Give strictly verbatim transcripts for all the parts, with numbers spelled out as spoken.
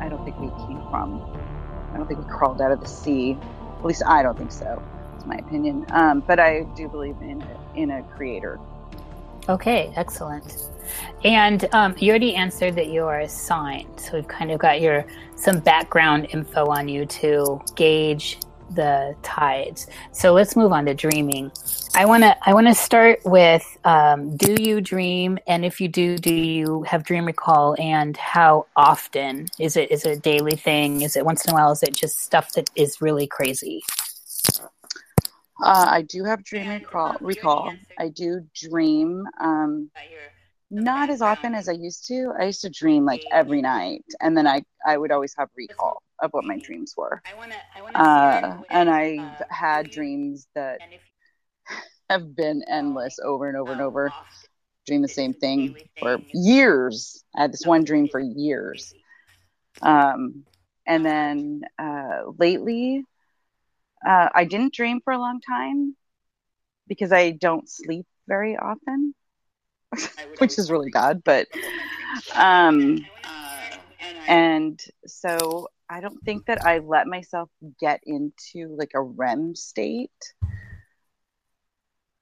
I don't think we came from, I don't think we crawled out of the sea. At least I don't think so. It's my opinion. Um, but I do believe in in a creator. Okay, excellent. And um, you already answered that you are a sign. So we've kind of got your some background info on you to gauge the tides. So let's move on to dreaming. I want to I want to start with um, do you dream, and if you do, do you have dream recall, and how often? Is it is it a daily thing? Is it once in a while? Is it just stuff that is really crazy? Uh, I do have dream recall. recall. I do dream, um, not as often as I used to. I used to dream like every night, and then I, I would always have recall of what my dreams were. Uh, and I've had dreams that have been endless over and over and over. Dream the same thing for years. I had this one dream for years. Um, and then uh, lately... Uh, I didn't dream for a long time because I don't sleep very often, which is really bad. But, um, and so I don't think that I let myself get into like a R E M state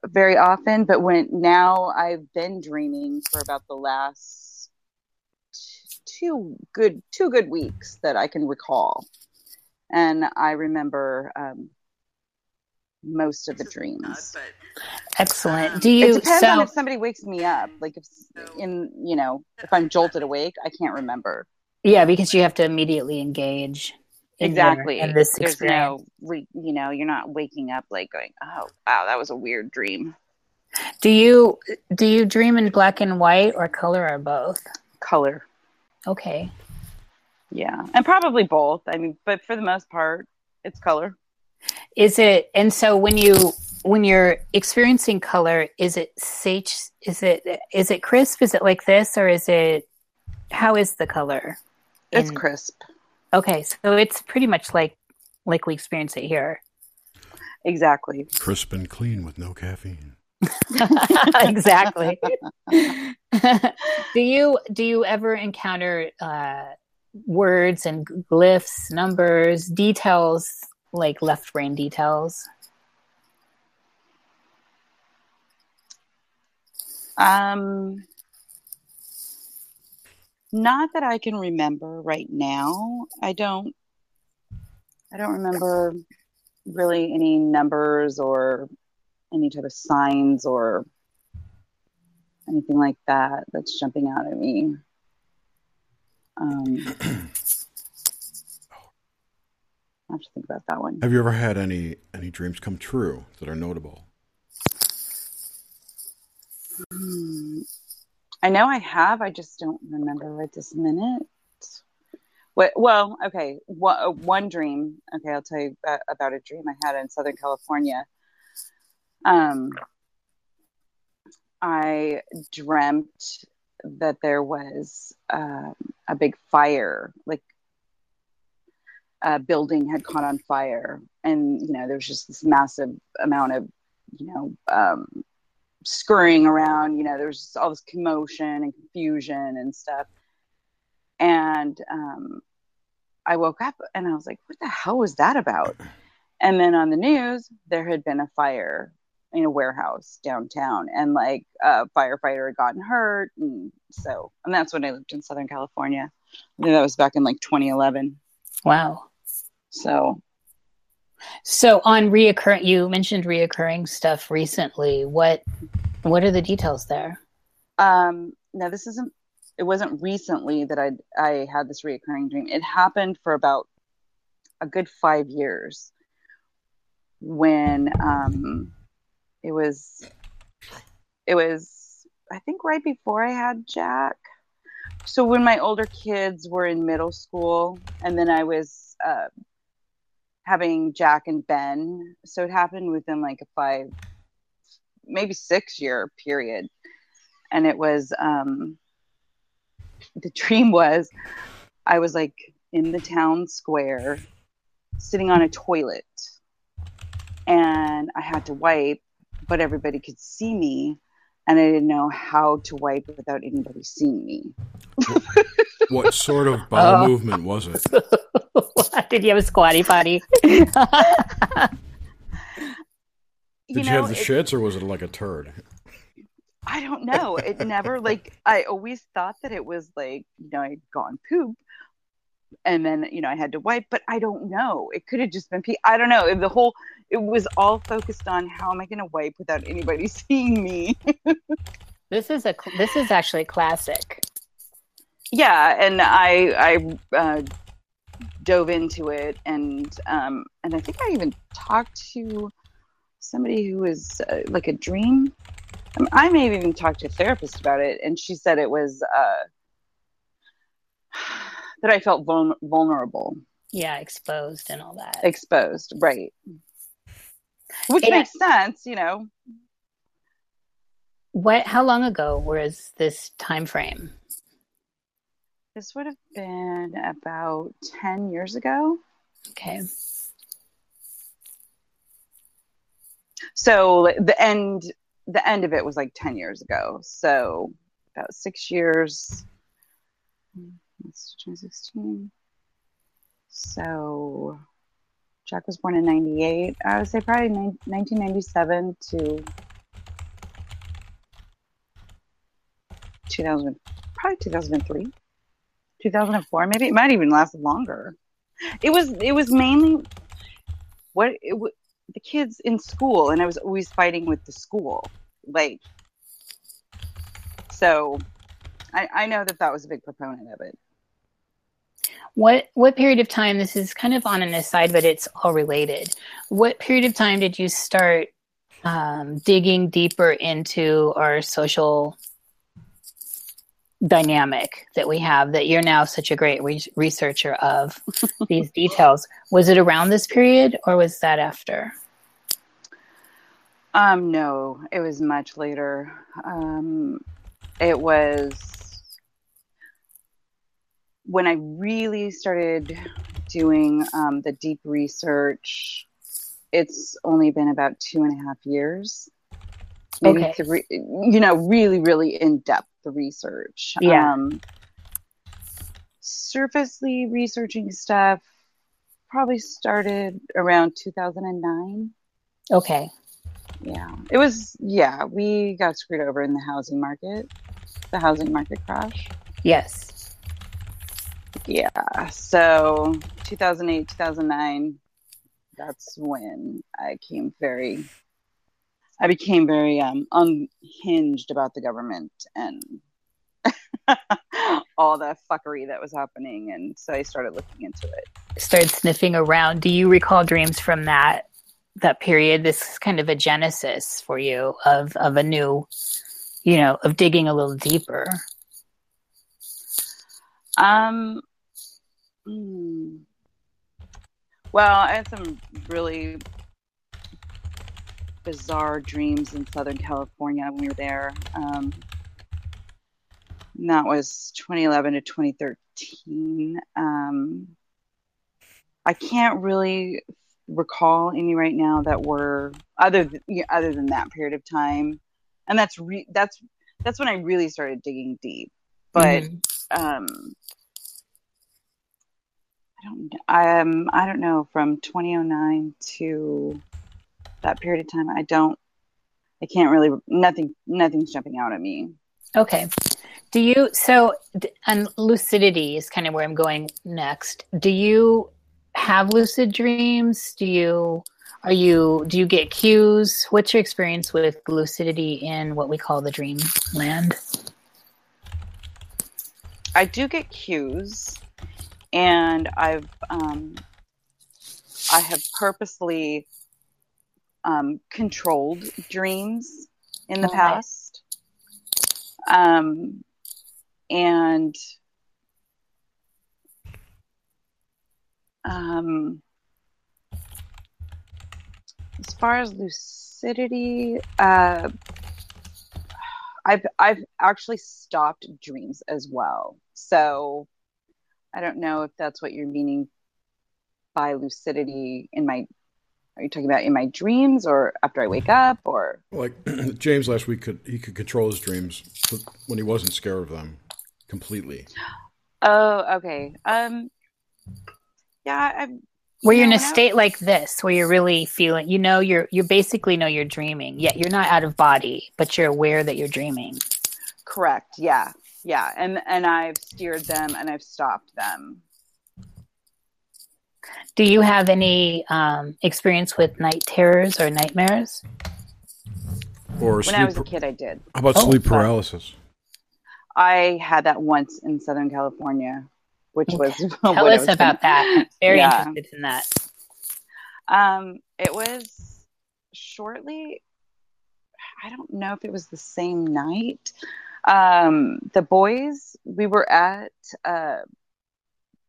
very often. But when now I've been dreaming for about the last two good, two good weeks that I can recall. And I remember um, most of the dreams. Excellent. Do you? It depends so, on if somebody wakes me up. Like if in you know if I'm jolted awake, I can't remember. Yeah, because you have to immediately engage. In exactly. Your, in this There's experience. no, you know, you're not waking up like going, oh wow, that was a weird dream. Do you do you dream in black and white or color or both? Color. Okay. Yeah, and probably both. I mean, but for the most part, it's color. Is it? And so when you when you're experiencing color, is it sage? Is it is it crisp? Is it like this, or is it? How is the color? It's in, crisp. Okay, so it's pretty much like like we experience it here. Exactly. Crisp and clean with no caffeine. Exactly. do you do you ever encounter? Uh, words and glyphs, numbers, details, like left brain details? Um, not that I can remember right now. I don't, I don't remember really any numbers or any type of signs or anything like that that's jumping out at me. Um, I have to think about that one. Have you ever had any any dreams come true that are notable? Hmm. I know I have. I just don't remember right this minute. What, well, okay. What, uh, one dream. Okay, I'll tell you about, about a dream I had in Southern California. Um, I dreamt that there was um, a big fire, like a building had caught on fire, and you know there was just this massive amount of you know um, scurrying around. You know there was just all this commotion and confusion and stuff. And um, I woke up and I was like, "What the hell was that about?" And then on the news, there had been a fire in a warehouse downtown, and like a firefighter had gotten hurt, and so and that's when I lived in Southern California. I think that was back in like twenty eleven. Wow. So, so on reoccurring, you mentioned reoccurring stuff recently. What, what are the details there? Um, no, this isn't. It wasn't recently that I I had this reoccurring dream. It happened for about a good five years when. Um, It was, it was, I think right before I had Jack, So when my older kids were in middle school, and then I was uh, having Jack and Ben, so it happened within like a five, maybe six year period. And it was, um, the dream was, I was like in the town square, sitting on a toilet, and I had to wipe, but everybody could see me, and I didn't know how to wipe without anybody seeing me. What sort of bowel oh. movement was it? Did you have a squatty potty? Did you, you know, have the it, shits, or was it like a turd? I don't know. It never, like, I always thought that it was like, you know, I'd gone poop, and then, you know, I had to wipe, but I don't know. It could have just been pee. I don't know. The whole, it was all focused on how am I going to wipe without anybody seeing me? This is a, this is actually classic. Yeah. And I, I, uh, dove into it, and, um, and I think I even talked to somebody who was uh, like a dream. I mean, I may have even talked to a therapist about it, and she said it was, uh, that I felt vul- vulnerable. Yeah, exposed and all that. Exposed, right. Which and makes I, sense, you know. What? How long ago was this time frame? This would have been about ten years ago. Okay. So the end, the end of it was like ten years ago. So about six years... twenty sixteen. So Jack was born in ninety-eight. I would say probably nineteen ninety-seven to two thousand, probably two thousand three, two thousand four. Maybe it might even last longer. It was it was mainly what it w- the kids in school, and I was always fighting with the school. Like, so I, I know that that was a big proponent of it. What what period of time, this is kind of on an aside, but it's all related. What period of time did you start um, digging deeper into our social dynamic that we have, that you're now such a great re- researcher of these details? Was it around this period, or was that after? Um, no, it was much later. Um, it was... when I really started doing um, the deep research, it's only been about two and a half years. Maybe okay. Three, you know, really, really in-depth research. Yeah. Um, surfacely researching stuff probably started around two thousand nine. Okay. Yeah. It was, yeah, we got screwed over in the housing market, the housing market crash. Yes. Yeah, so two thousand eight, two thousand nine, that's when I came very, I became very um, unhinged about the government and all the fuckery that was happening. And so I started looking into it. Started sniffing around. Do you recall dreams from that that period? This is kind of a genesis for you of, of a new, you know, of digging a little deeper. Um. Well, I had some really bizarre dreams in Southern California when we were there. Um, and that was twenty eleven to twenty thirteen. Um, I can't really recall any right now that were other th- other than that period of time, and that's re- that's that's when I really started digging deep. But mm-hmm. um, I don't I, um, I don't know, from twenty oh nine to that period of time, I don't, I can't really, nothing, nothing's jumping out at me. Okay. Do you, so, and lucidity is kind of where I'm going next. Do you have lucid dreams? Do you, are you, do you get cues? What's your experience with lucidity in what we call the dream land? I do get cues, and I've, um, I have purposely, um, controlled dreams in the oh, past. Nice. Um, and um, as far as lucidity, uh, I've I've actually stopped dreams as well. So I don't know if that's what you're meaning by lucidity in my. Are you talking about in my dreams or after I wake up, or like James last week could he could control his dreams when he wasn't scared of them completely. Oh, okay. Um, yeah. I'm, were you, you know, in a state like this where you're really feeling, you know, you're you basically know you're dreaming, yet you're not out of body, but you're aware that you're dreaming. Correct. Yeah. Yeah. And and I've steered them and I've stopped them. Do you have any um, experience with night terrors or nightmares? Or sleep when I was a kid, I did. How about oh, sleep paralysis? I had that once in Southern California, which was... Tell us was about that. Very yeah. interested in that. Um, it was shortly... I don't know if it was the same night. Um, the boys, we were at... Uh,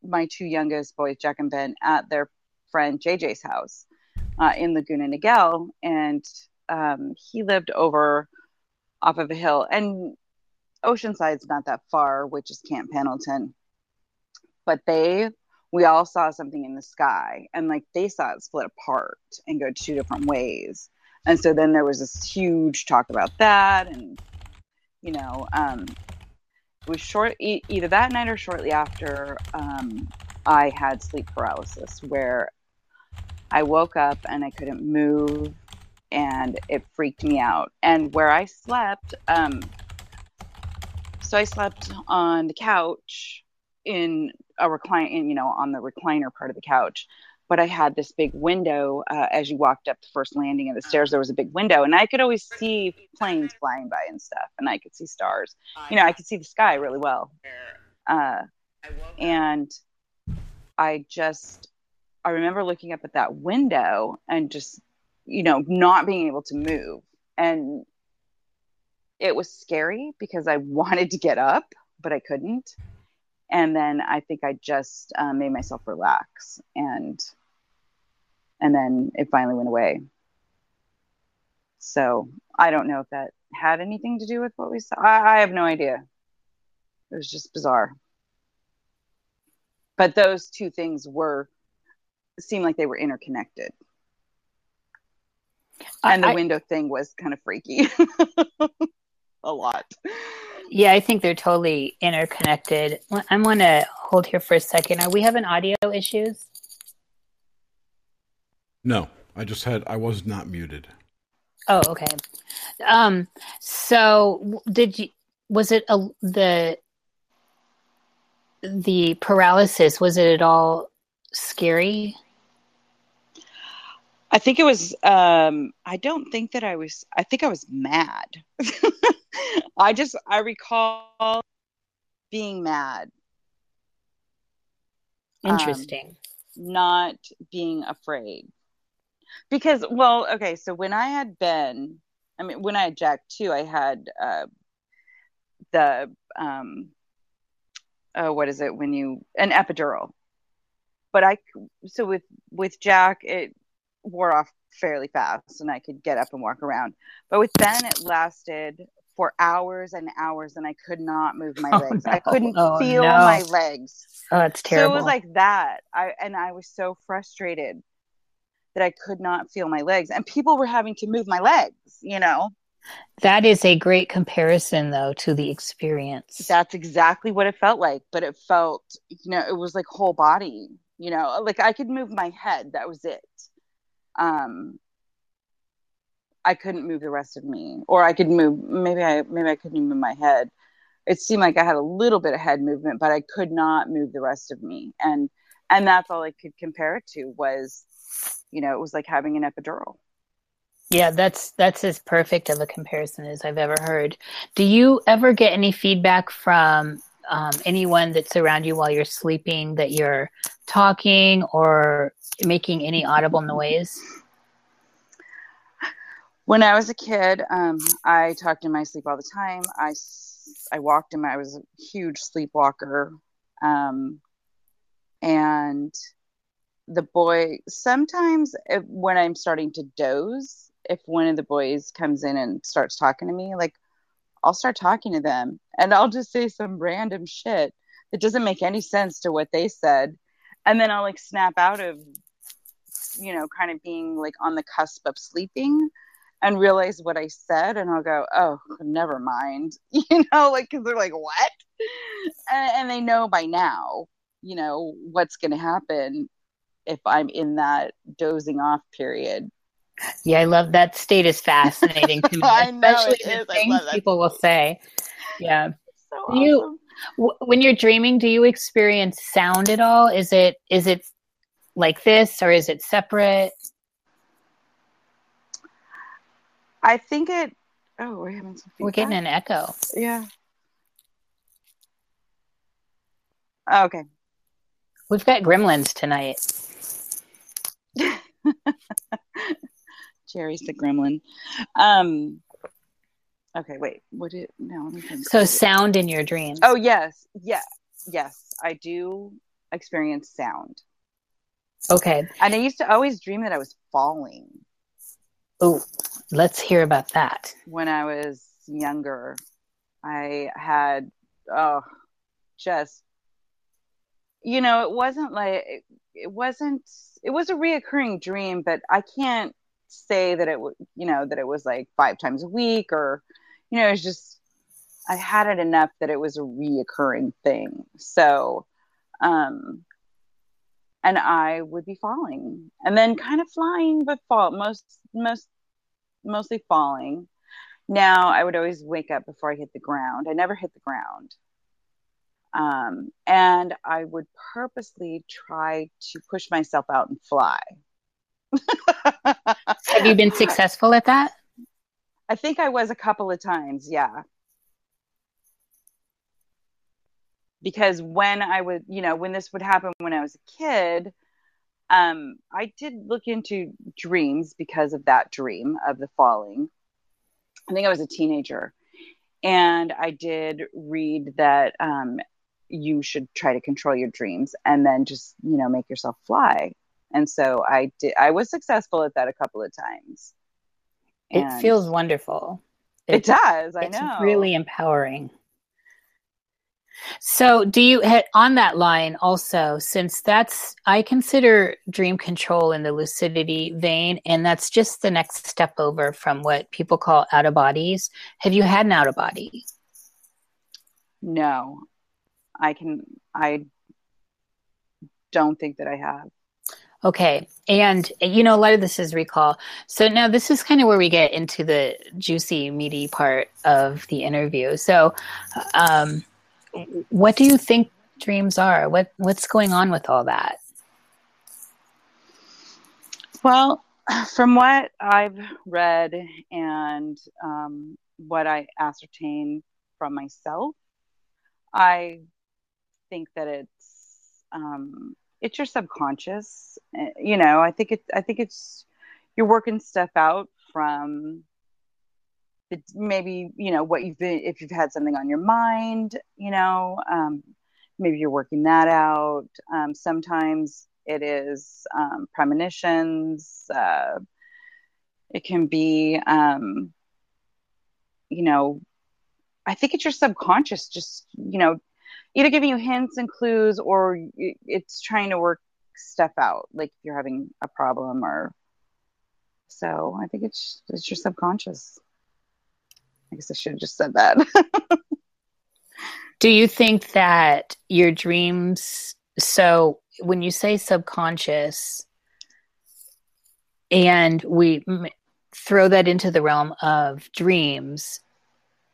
my two youngest boys, Jack and Ben, at their friend J J's house uh, in Laguna Niguel. And um, he lived over off of a hill. And Oceanside's not that far, which is Camp Pendleton. But they, we all saw something in the sky. And, like, they saw it split apart and go two different ways. And so then there was this huge talk about that. And, you know... Um, was short e- either that night or shortly after um, I had sleep paralysis, where I woke up and I couldn't move and it freaked me out. And where I slept, um, so I slept on the couch in a recline, in, you know, on the recliner part of the couch, but I had this big window uh, as you walked up the first landing of the stairs, there was a big window, and I could always see planes flying by and stuff, and I could see stars. You know, I could see the sky really well. Uh, and I just, I remember looking up at that window and just, you know, not being able to move. And it was scary because I wanted to get up, but I couldn't. And then I think I just uh, made myself relax, and and then it finally went away. So I don't know if that had anything to do with what we saw. I, I have no idea. It was just bizarre. But those two things were seemed like they were interconnected. I, and the I, window thing was kind of freaky. A lot. Yeah, I think they're totally interconnected. I'm going to hold here for a second. Are we having audio issues? No, I just had, I was not muted. Oh, okay. Um, so did you, was it a, the, the paralysis, was it at all scary? I think it was, um, I don't think that I was, I think I was mad. I just, I recall being mad. Interesting. Um, not being afraid. Because, well, okay, so when I had Ben, I mean, when I had Jack too, I had uh, the, um, oh, what is it when you, an epidural. But I, so with, with Jack, it wore off fairly fast and I could get up and walk around. But with Ben, it lasted for hours and hours, and I could not move my legs. Oh, no. I couldn't oh, feel no. my legs. Oh, that's terrible. So it was like that. I and I was so frustrated that I could not feel my legs, and people were having to move my legs, you know. That is a great comparison, though, to the experience. That's exactly what it felt like, but it felt, you know, it was like whole body, you know, like I could move my head. That was it. Um, I couldn't move the rest of me, or I could move. Maybe I maybe I couldn't move my head. It seemed like I had a little bit of head movement, but I could not move the rest of me, and and that's all I could compare it to was, you know, it was like having an epidural. Yeah, that's that's as perfect of a comparison as I've ever heard. Do you ever get any feedback from um, anyone that's around you while you're sleeping that you're talking or making any audible noise? When I was a kid, um, I talked in my sleep all the time. I I walked him. I was a huge sleepwalker. Um, and the boy, sometimes if, when I'm starting to doze, if one of the boys comes in and starts talking to me, like I'll start talking to them and I'll just say some random shit that doesn't make any sense to what they said. And then I'll like snap out of, you know, kind of being like on the cusp of sleeping and realize what I said. And I'll go, oh, never mind. You know, like, cause they're like, what? And, and they know by now, you know, what's going to happen if I'm in that dozing off period. Yeah. I love that state is fascinating to me. I know, especially the things people will say. Yeah. So awesome. You, w- when you're dreaming, do you experience sound at all? Is it, is it like this or is it separate? I think it, oh, we're having some feedback. We're getting an echo. Yeah. Okay. We've got gremlins tonight. Jerry's the gremlin. Um, okay, wait. What did, no, let me think. So sound in your dreams. Oh, yes. Yeah. Yes. I do experience sound. Okay. And I used to always dream that I was falling. Oh, let's hear about that. When I was younger, I had, oh, just, you know, it wasn't like, it wasn't, it was a reoccurring dream, but I can't say that it, you know, that it was like five times a week or, you know, it's just, I had it enough that it was a reoccurring thing. So, um, and I would be falling and then kind of flying, but fall most, most, mostly falling. Now I would always wake up before I hit the ground. I never hit the ground. Um, and I would purposely try to push myself out and fly. Have you been successful at that? I think I was a couple of times. Yeah. Because when I would, you know, when this would happen when I was a kid, um, I did look into dreams because of that dream of the falling. I think I was a teenager. And I did read that um, you should try to control your dreams and then just, you know, make yourself fly. And so I did. I was successful at that a couple of times. And it feels wonderful. It, it does. I it's know. It's really empowering. So do you hit on that line also, since that's, I consider dream control in the lucidity vein, and that's just the next step over from what people call out of bodies. Have you had an out of body? No, I can, I don't think that I have. Okay. And, you know, a lot of this is recall. So now this is kind of where we get into the juicy, meaty part of the interview. So, um, what do you think dreams are? What what's going on with all that? Well, from what I've read and um, what I ascertain from myself, I think that it's um, it's your subconscious. You know, I think it. I think it's you're working stuff out from. Maybe, you know, what you've been, if you've had something on your mind, you know, um, maybe you're working that out. Um, sometimes it is um, premonitions. Uh, it can be, um, you know, I think it's your subconscious just, you know, either giving you hints and clues or it's trying to work stuff out. Like if you're having a problem or so, I think it's it's your subconscious. I guess I should have just said that. Do you think that your dreams, so when you say subconscious, and we m- throw that into the realm of dreams,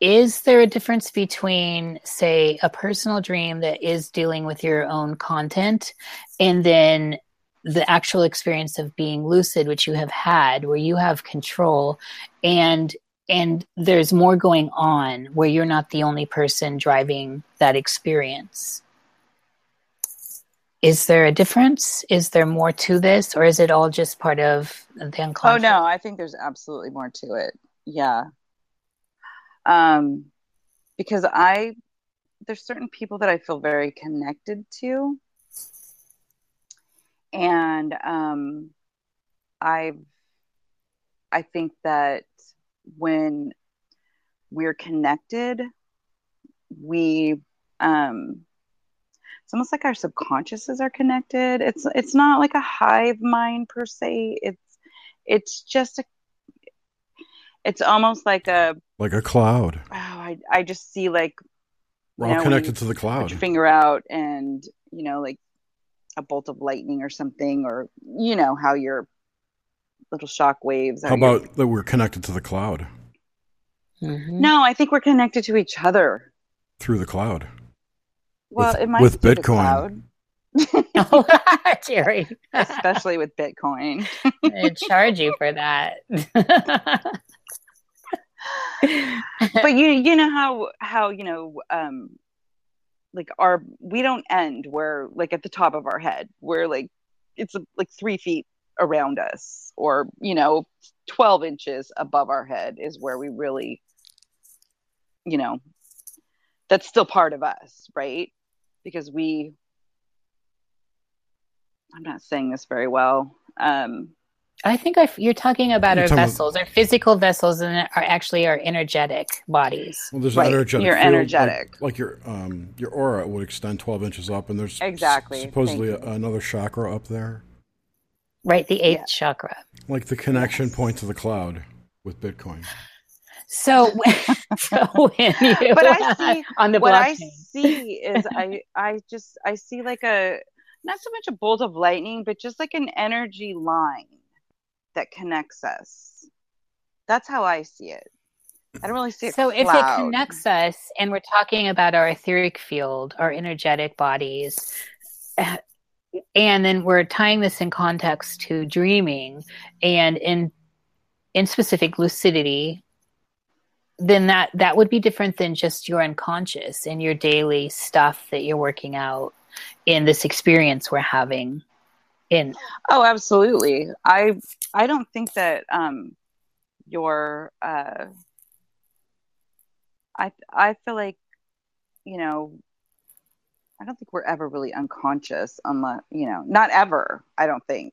is there a difference between, say, a personal dream that is dealing with your own content and then the actual experience of being lucid, which you have had, where you have control and And there's more going on where you're not the only person driving that experience. Is there a difference? Is there more to this? Or is it all just part of the unconscious? Oh, no, I think there's absolutely more to it. Yeah. Um, because I, there's certain people that I feel very connected to. And um, I, I think that when we're connected, we, um, it's almost like our subconsciouses are connected. It's, it's not like a hive mind per se. It's, it's just a, it's almost like a, like a cloud. Oh, I, I just see like, we're all know, connected to the cloud. Put your finger out and, you know, like a bolt of lightning or something, or, you know, how your little shock waves. How about your... that we're connected to the cloud? Mm-hmm. No, I think we're connected to each other. Through the cloud. Well, with, it might with be Bitcoin. Oh, Jerry. Especially with Bitcoin. They charge you for that. But you you know how how you know um like our we don't end, we're like at the top of our head, we're like it's like three feet around us, or you know twelve inches above our head is where we really, you know that's still part of us, right? Because we I'm not saying this very well um I think our, you're talking about you're our talking vessels, about... our physical vessels, and are actually our energetic bodies. Well, there's right. an energetic. You're energetic. Like, like your um, your aura would extend twelve inches up, and there's exactly s- supposedly a, another chakra up there. Right, the eighth yeah. chakra. Like the connection point to the cloud with Bitcoin. So, so when you but I see, on the blockchain. What I see is I I just I see like a not so much a bolt of lightning, but just like an energy line that connects us. That's how I see it. I don't really see it. So if it connects us, and we're talking about our etheric field, our energetic bodies, and then we're tying this in context to dreaming and in in specific lucidity, then that that would be different than just your unconscious and your daily stuff that you're working out in this experience we're having. In. Oh, absolutely. I I don't think that um, your uh, I I feel like you know I don't think we're ever really unconscious, unless you know not ever. I don't think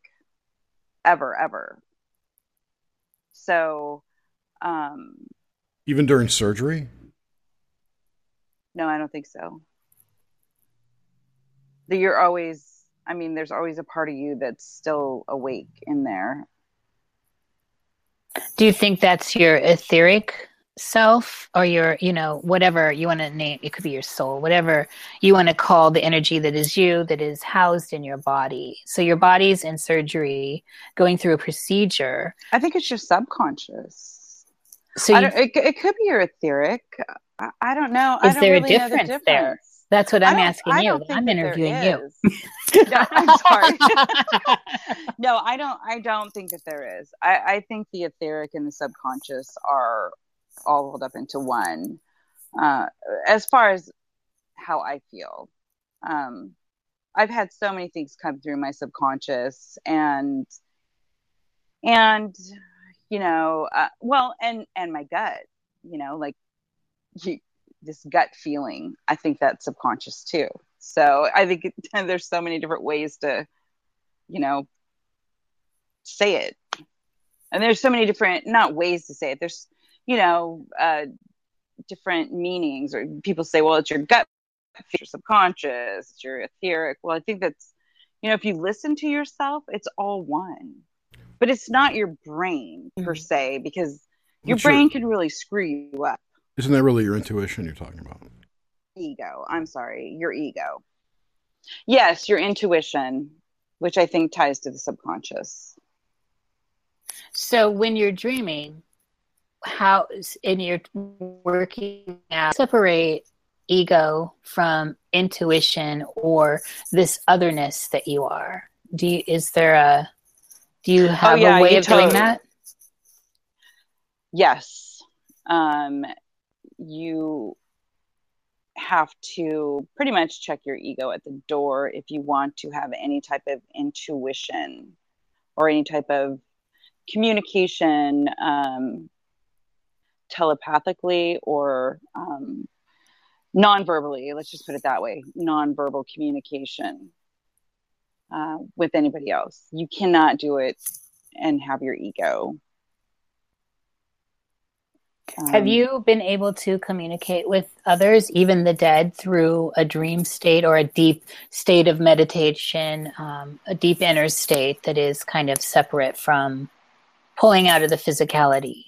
ever ever. So um, even during surgery? No, I don't think so. That you're always. I mean, there's always a part of you that's still awake in there. Do you think that's your etheric self, or your, you know, whatever you want to name? It could be your soul, whatever you want to call the energy that is you, that is housed in your body. So your body's in surgery, going through a procedure. I think it's your subconscious. So you, it, it could be your etheric. I, I don't know. Is I don't there really a difference, know the difference there? That's what I'm asking you. I'm interviewing you. No, I'm sorry. No, I don't. I don't think that there is. I, I think the etheric and the subconscious are all rolled up into one. Uh, as far as how I feel, um, I've had so many things come through my subconscious, and and you know, uh, well, and and my gut, you know, like you. This gut feeling, I think that's subconscious too. So I think it, there's so many different ways to, you know, say it. And there's so many different, not ways to say it. There's, you know, uh, different meanings, or people say, well, it's your gut, it's your subconscious, it's your etheric. Well, I think that's, you know, if you listen to yourself, it's all one, but it's not your brain per se, because your Sure. brain can really screw you up. Isn't that really your intuition you're talking about? Ego. I'm sorry. Your ego. Yes, your intuition, which I think ties to the subconscious. So when you're dreaming, how, and you're working out, separate ego from intuition or this otherness that you are. Do you, is there a, do you have oh, yeah, a way of totally. doing that? Yes. Um, you have to pretty much check your ego at the door if you want to have any type of intuition or any type of communication um, telepathically or um, non-verbally, let's just put it that way, non-verbal communication uh, with anybody else. You cannot do it and have your ego. Um, have you been able to communicate with others, even the dead, through a dream state or a deep state of meditation, um, a deep inner state that is kind of separate from pulling out of the physicality?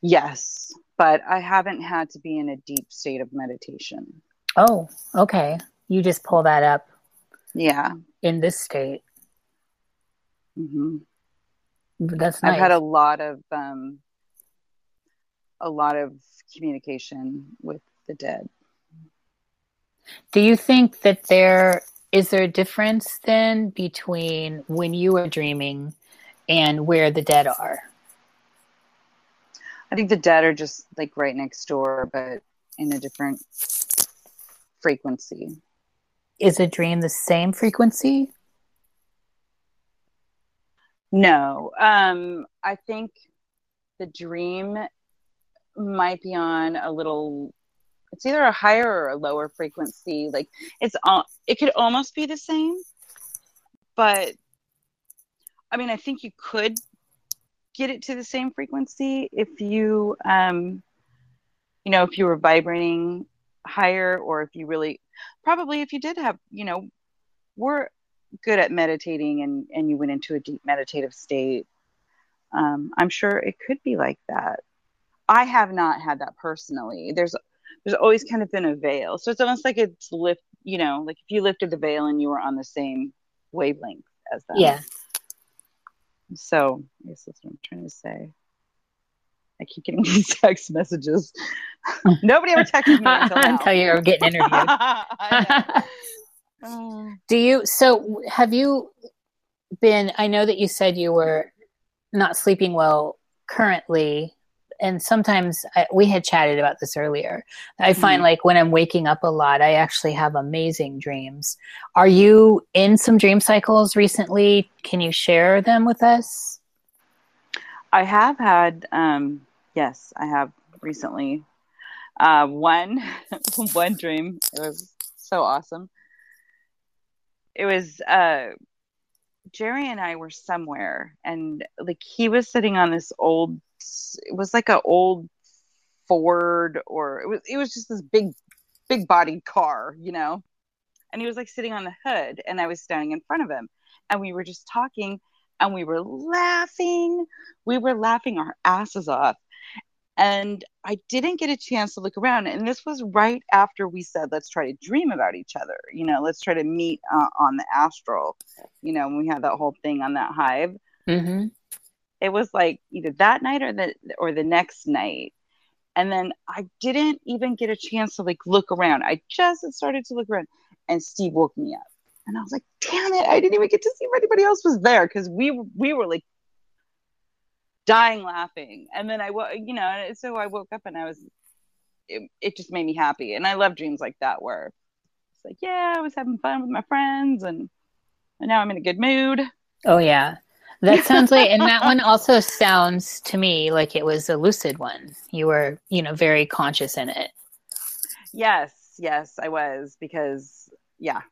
Yes, but I haven't had to be in a deep state of meditation. Oh, okay. You just pull that up. Yeah. In this state. Mm-hmm. That's nice. I've had a lot of um, a lot of communication with the dead. Do you think that there is there a difference then between when you are dreaming and where the dead are? I think the dead are just like right next door, but in a different frequency. Is a dream the same frequency? No. Um, I think the dream might be on a little, it's either a higher or a lower frequency. Like it's all, it could almost be the same, but I mean, I think you could get it to the same frequency if you, um, you know, if you were vibrating higher, or if you really, probably if you did have, you know, were good at meditating and, and you went into a deep meditative state. Um, I'm sure it could be like that. I have not had that personally. There's, there's always kind of been a veil. So it's almost like it's lift, you know, like if you lifted the veil and you were on the same wavelength as them. Yeah. So I guess that's what I'm trying to say. I keep getting these text messages. Nobody ever texted me until, until you're getting interviewed. I know. Do you, so have you been, I know that you said you were not sleeping well currently. And sometimes I, we had chatted about this earlier. I mm-hmm. find like when I'm waking up a lot, I actually have amazing dreams. Are you in some dream cycles recently? Can you share them with us? I have had, um, yes, I have recently. Uh, one, one dream. It was so awesome. It was, uh, Jerry and I were somewhere, and like he was sitting on this old, it was like an old Ford, or it was it was just this big, big bodied car, you know, and he was like sitting on the hood, and I was standing in front of him, and we were just talking, and we were laughing, we were laughing our asses off, and I didn't get a chance to look around, and this was right after we said, let's try to dream about each other, you know, let's try to meet uh, on the astral, you know, when we had that whole thing on that hive. Mm-hmm. It was like either that night or the or the next night. And then I didn't even get a chance to like look around. I just started to look around, and Steve woke me up. And I was like, damn it, I didn't even get to see if anybody else was there, because we, we were like dying laughing. And then I, you know, so I woke up, and I was, it, it just made me happy. And I love dreams like that where it's like, yeah, I was having fun with my friends, and, and now I'm in a good mood. Oh, yeah. That sounds like, and that one also sounds to me like it was a lucid one. You were, you know, very conscious in it. Yes, yes, I was, because, yeah.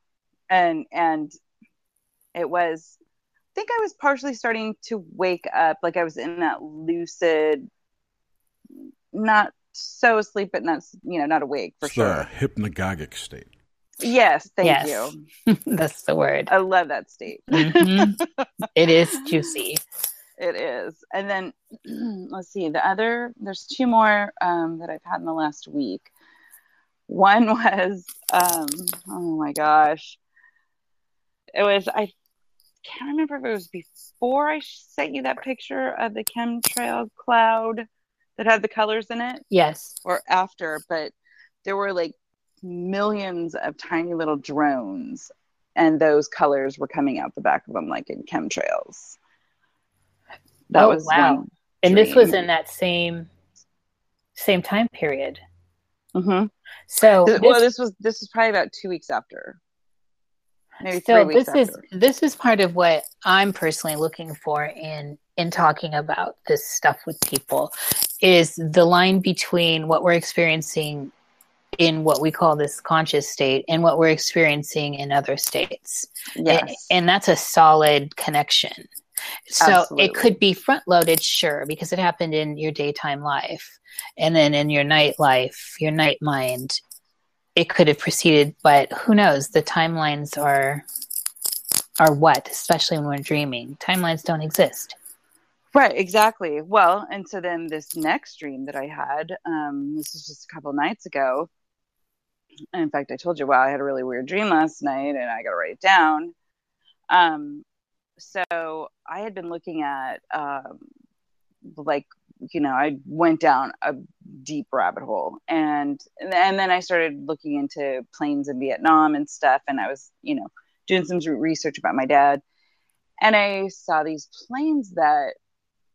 And, and it was, I think I was partially starting to wake up. Like I was in that lucid, not so asleep, but not, you know, not awake for it's sure. It's a hypnagogic state. Yes, thank yes. you. That's the word. I love that state. Mm-hmm. It is juicy. It is. And then, let's see, the other, there's two more um, that I've had in the last week. One was, um, oh my gosh, it was, I can't remember if it was before I sent you that picture of the chemtrail cloud that had the colors in it. Yes. Or after, but there were like millions of tiny little drones, and those colors were coming out the back of them like in chemtrails. That oh, was wow. And this was in that same same time period. Mm-hmm. So this, well this was this was probably about two weeks after. Maybe so three weeks this after. is this is part of what I'm personally looking for in in talking about this stuff with people, is the line between what we're experiencing in what we call this conscious state and what we're experiencing in other states. Yes. And, and that's a solid connection. So Absolutely. It could be front-loaded, sure, because it happened in your daytime life. And then in your night life, your night mind, it could have proceeded. But who knows? The timelines are are what, especially when we're dreaming. Timelines don't exist. Right, exactly. Well, and so then this next dream that I had, um, this was just a couple nights ago. And in fact, I told you, wow, I had a really weird dream last night, and I got to write it down. Um, so I had been looking at, um, like, you know, I went down a deep rabbit hole, and and then I started looking into planes in Vietnam and stuff. And I was, you know, doing some research about my dad, and I saw these planes that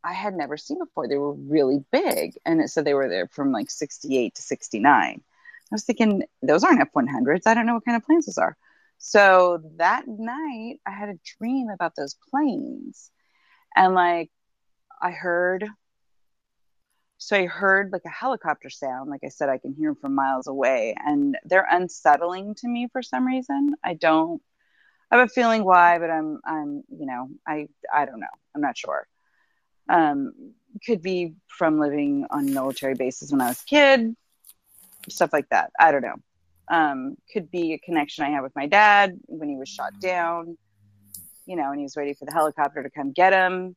I had never seen before. They were really big. And it, so they were there from like sixty-eight to sixty-nine. I was thinking, those aren't F one hundreds. I don't know what kind of planes those are. So that night I had a dream about those planes, and like I heard, so I heard like a helicopter sound. Like I said, I can hear them from miles away, and they're unsettling to me for some reason. I don't, I have a feeling why, but I'm, I'm, you know, I, I don't know. I'm not sure. Um, could be from living on military bases when I was a kid, stuff like that. I don't know. Um, could be a connection I have with my dad when he was shot down, you know, and he was waiting for the helicopter to come get him.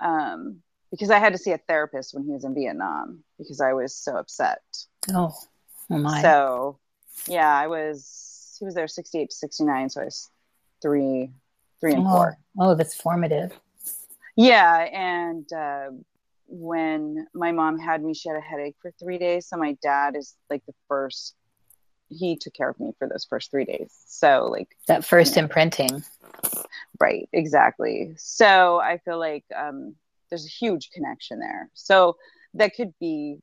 Um, because I had to see a therapist when he was in Vietnam because I was so upset. Oh, oh my. So yeah, I was, he was there sixty-eight to sixty-nine. So I was three, three and oh. four. Oh, that's formative. Yeah. And, uh, when my mom had me, she had a headache for three days. So my dad is like the first, he took care of me for those first three days. So like that first you know, imprinting. Right. Exactly. So I feel like, um, there's a huge connection there. So that could be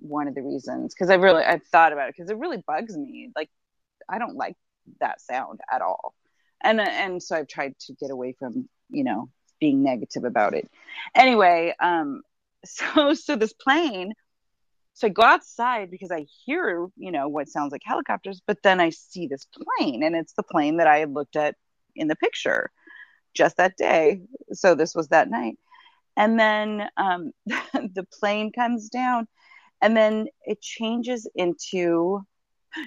one of the reasons. Cause I really, I've thought about it cause it really bugs me. Like I don't like that sound at all. And, and so I've tried to get away from, you know, being negative about it. Anyway, um, so so this plane, so I go outside because I hear, you know, what sounds like helicopters, but then I see this plane, and it's the plane that I had looked at in the picture just that day. So this was that night. And then um, the plane comes down, and then it changes into,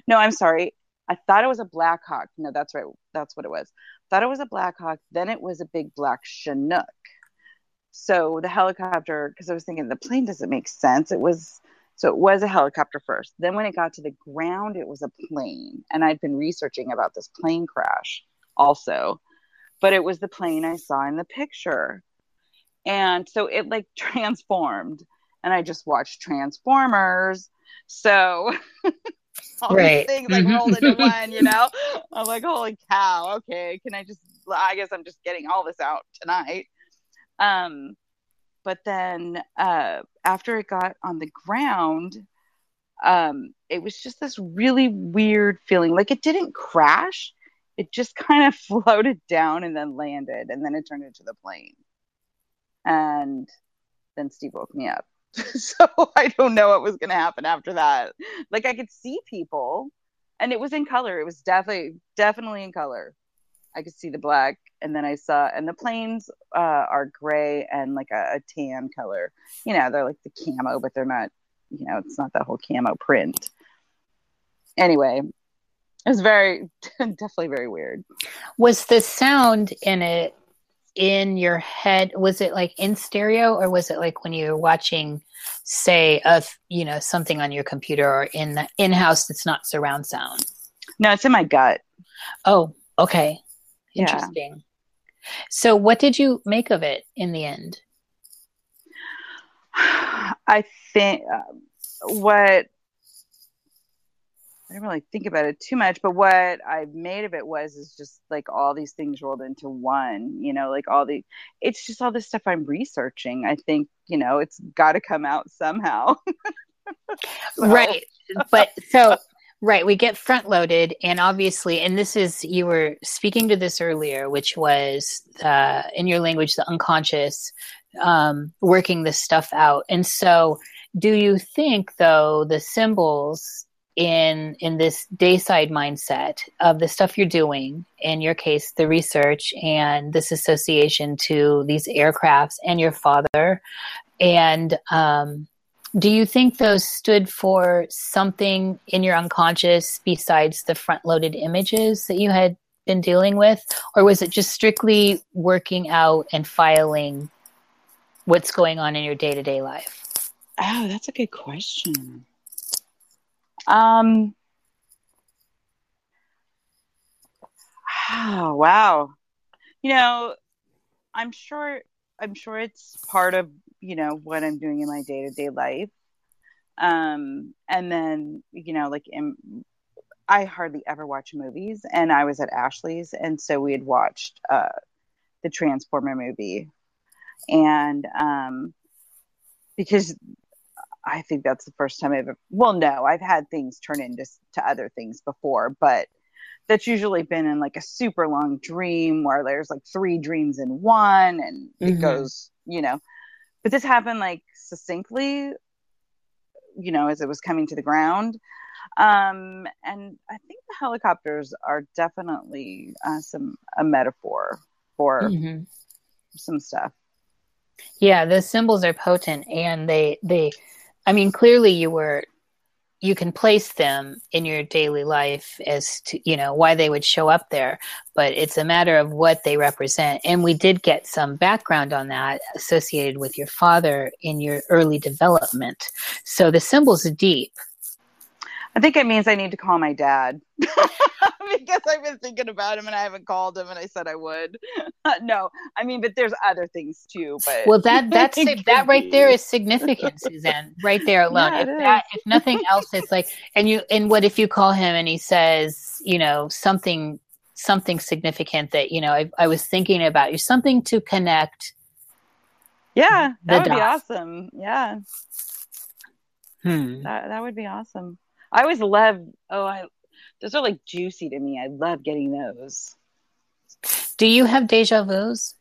no, I'm sorry. I thought it was a Black Hawk. No, that's right. That's what it was. Thought it was a Black Hawk. Then it was a big black Chinook. So the helicopter, because I was thinking the plane doesn't make sense. It was, so it was a helicopter first. Then when it got to the ground, it was a plane. And I'd been researching about this plane crash also, but it was the plane I saw in the picture. And so it like transformed, and I just watched Transformers. So all right. These things like rolled into one, you know, I'm like, holy cow. Okay. Can I just, I guess I'm just getting all this out tonight. Um, but then, uh, after it got on the ground, um, it was just this really weird feeling. Like it didn't crash. It just kind of floated down and then landed, and then it turned into the plane. And then Steve woke me up. So I don't know what was going to happen after that. Like I could see people, and it was in color. It was definitely, definitely in color. I could see the black, and then I saw, and the planes uh, are gray and like a, a tan color. You know, they're like the camo, but they're not, you know, it's not that whole camo print. Anyway, it was very, definitely very weird. Was the sound in it in your head? Was it like in stereo, or was it like when you're watching, say, of, you know, something on your computer or in the in-house that's not surround sound? No, it's in my gut. Oh, okay. Interesting. Yeah. So what did you make of it in the end? I think um, what I didn't really think about it too much, but what I made of it was, is just like all these things rolled into one, you know, like all the, it's just all this stuff I'm researching. I think, you know, it's got to come out somehow. So. Right. But so Right, we get front-loaded, and obviously, and this is, you were speaking to this earlier, which was, uh, in your language, the unconscious, um, working this stuff out. And so do you think, though, the symbols in in this dayside mindset of the stuff you're doing, in your case, the research and this association to these aircrafts and your father, and um do you think those stood for something in your unconscious besides the front-loaded images that you had been dealing with? Or was it just strictly working out and filing what's going on in your day-to-day life? Oh, that's a good question. Um. Oh, wow. You know, I'm sure... I'm sure it's part of, you know, what I'm doing in my day-to-day life. Um, and then, you know, like in, I hardly ever watch movies, and I was at Ashley's. And so we had watched uh, the Transformer movie. And um, because I think that's the first time I've ever, well, no, I've had things turn into to other things before, but that's usually been in like a super long dream where there's like three dreams in one, and mm-hmm. it goes, you know, but this happened like succinctly, you know, as it was coming to the ground. Um, and I think the helicopters are definitely uh, some, a metaphor for mm-hmm. some stuff. Yeah. The symbols are potent, and they, they, I mean, clearly you were, you can place them in your daily life as to, you know, why they would show up there, but it's a matter of what they represent. And we did get some background on that associated with your father in your early development. So the symbols are deep. I think it means I need to call my dad because I've been thinking about him and I haven't called him, and I said I would. No, I mean, but there's other things too. But well, that that's that right there is significant, Suzanne. Right there alone. Yeah, if that, if nothing else, it's like, and you, and what if you call him and he says, you know, something something significant that, you know, I, I was thinking about you, something to connect. Yeah, that would dots. Be awesome. Yeah, hmm. that that would be awesome. I always love, oh, I, those are like juicy to me. I love getting those. Do you have déjà vus?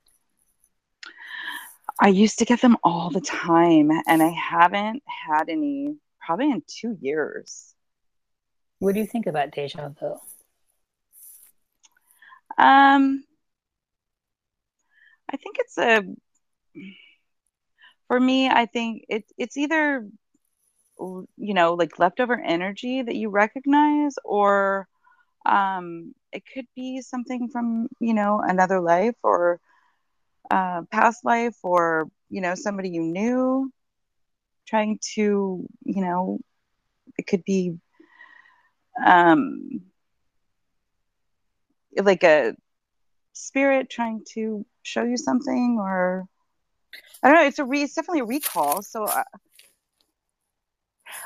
I used to get them all the time, and I haven't had any probably in two years. What do you think about déjà vu? Um, I think it's a, for me, I think it, it's either... you know, like leftover energy that you recognize, or um, it could be something from, you know, another life or uh, past life, or, you know, somebody you knew trying to, you know, it could be um, like a spirit trying to show you something, or I don't know. It's a re- it's definitely a recall. So I,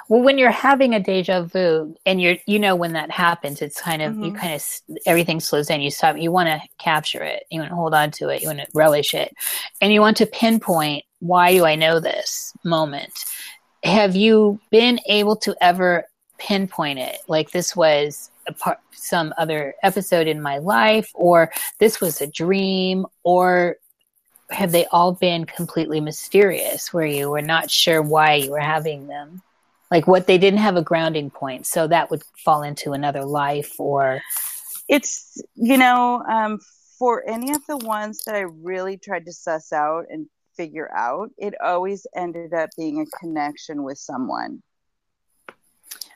Well, when you're having a deja vu, and you're, you know, when that happens, it's kind of, mm-hmm. you kind of, everything slows down. You stop, you want to capture it. You want to hold on to it. You want to relish it. And you want to pinpoint, why do I know this moment? Have you been able to ever pinpoint it? Like, this was a part, some other episode in my life, or this was a dream, or have they all been completely mysterious where you were not sure why you were having them? Like, what, they didn't have a grounding point, so that would fall into another life, or... It's, you know, um, for any of the ones that I really tried to suss out and figure out, it always ended up being a connection with someone.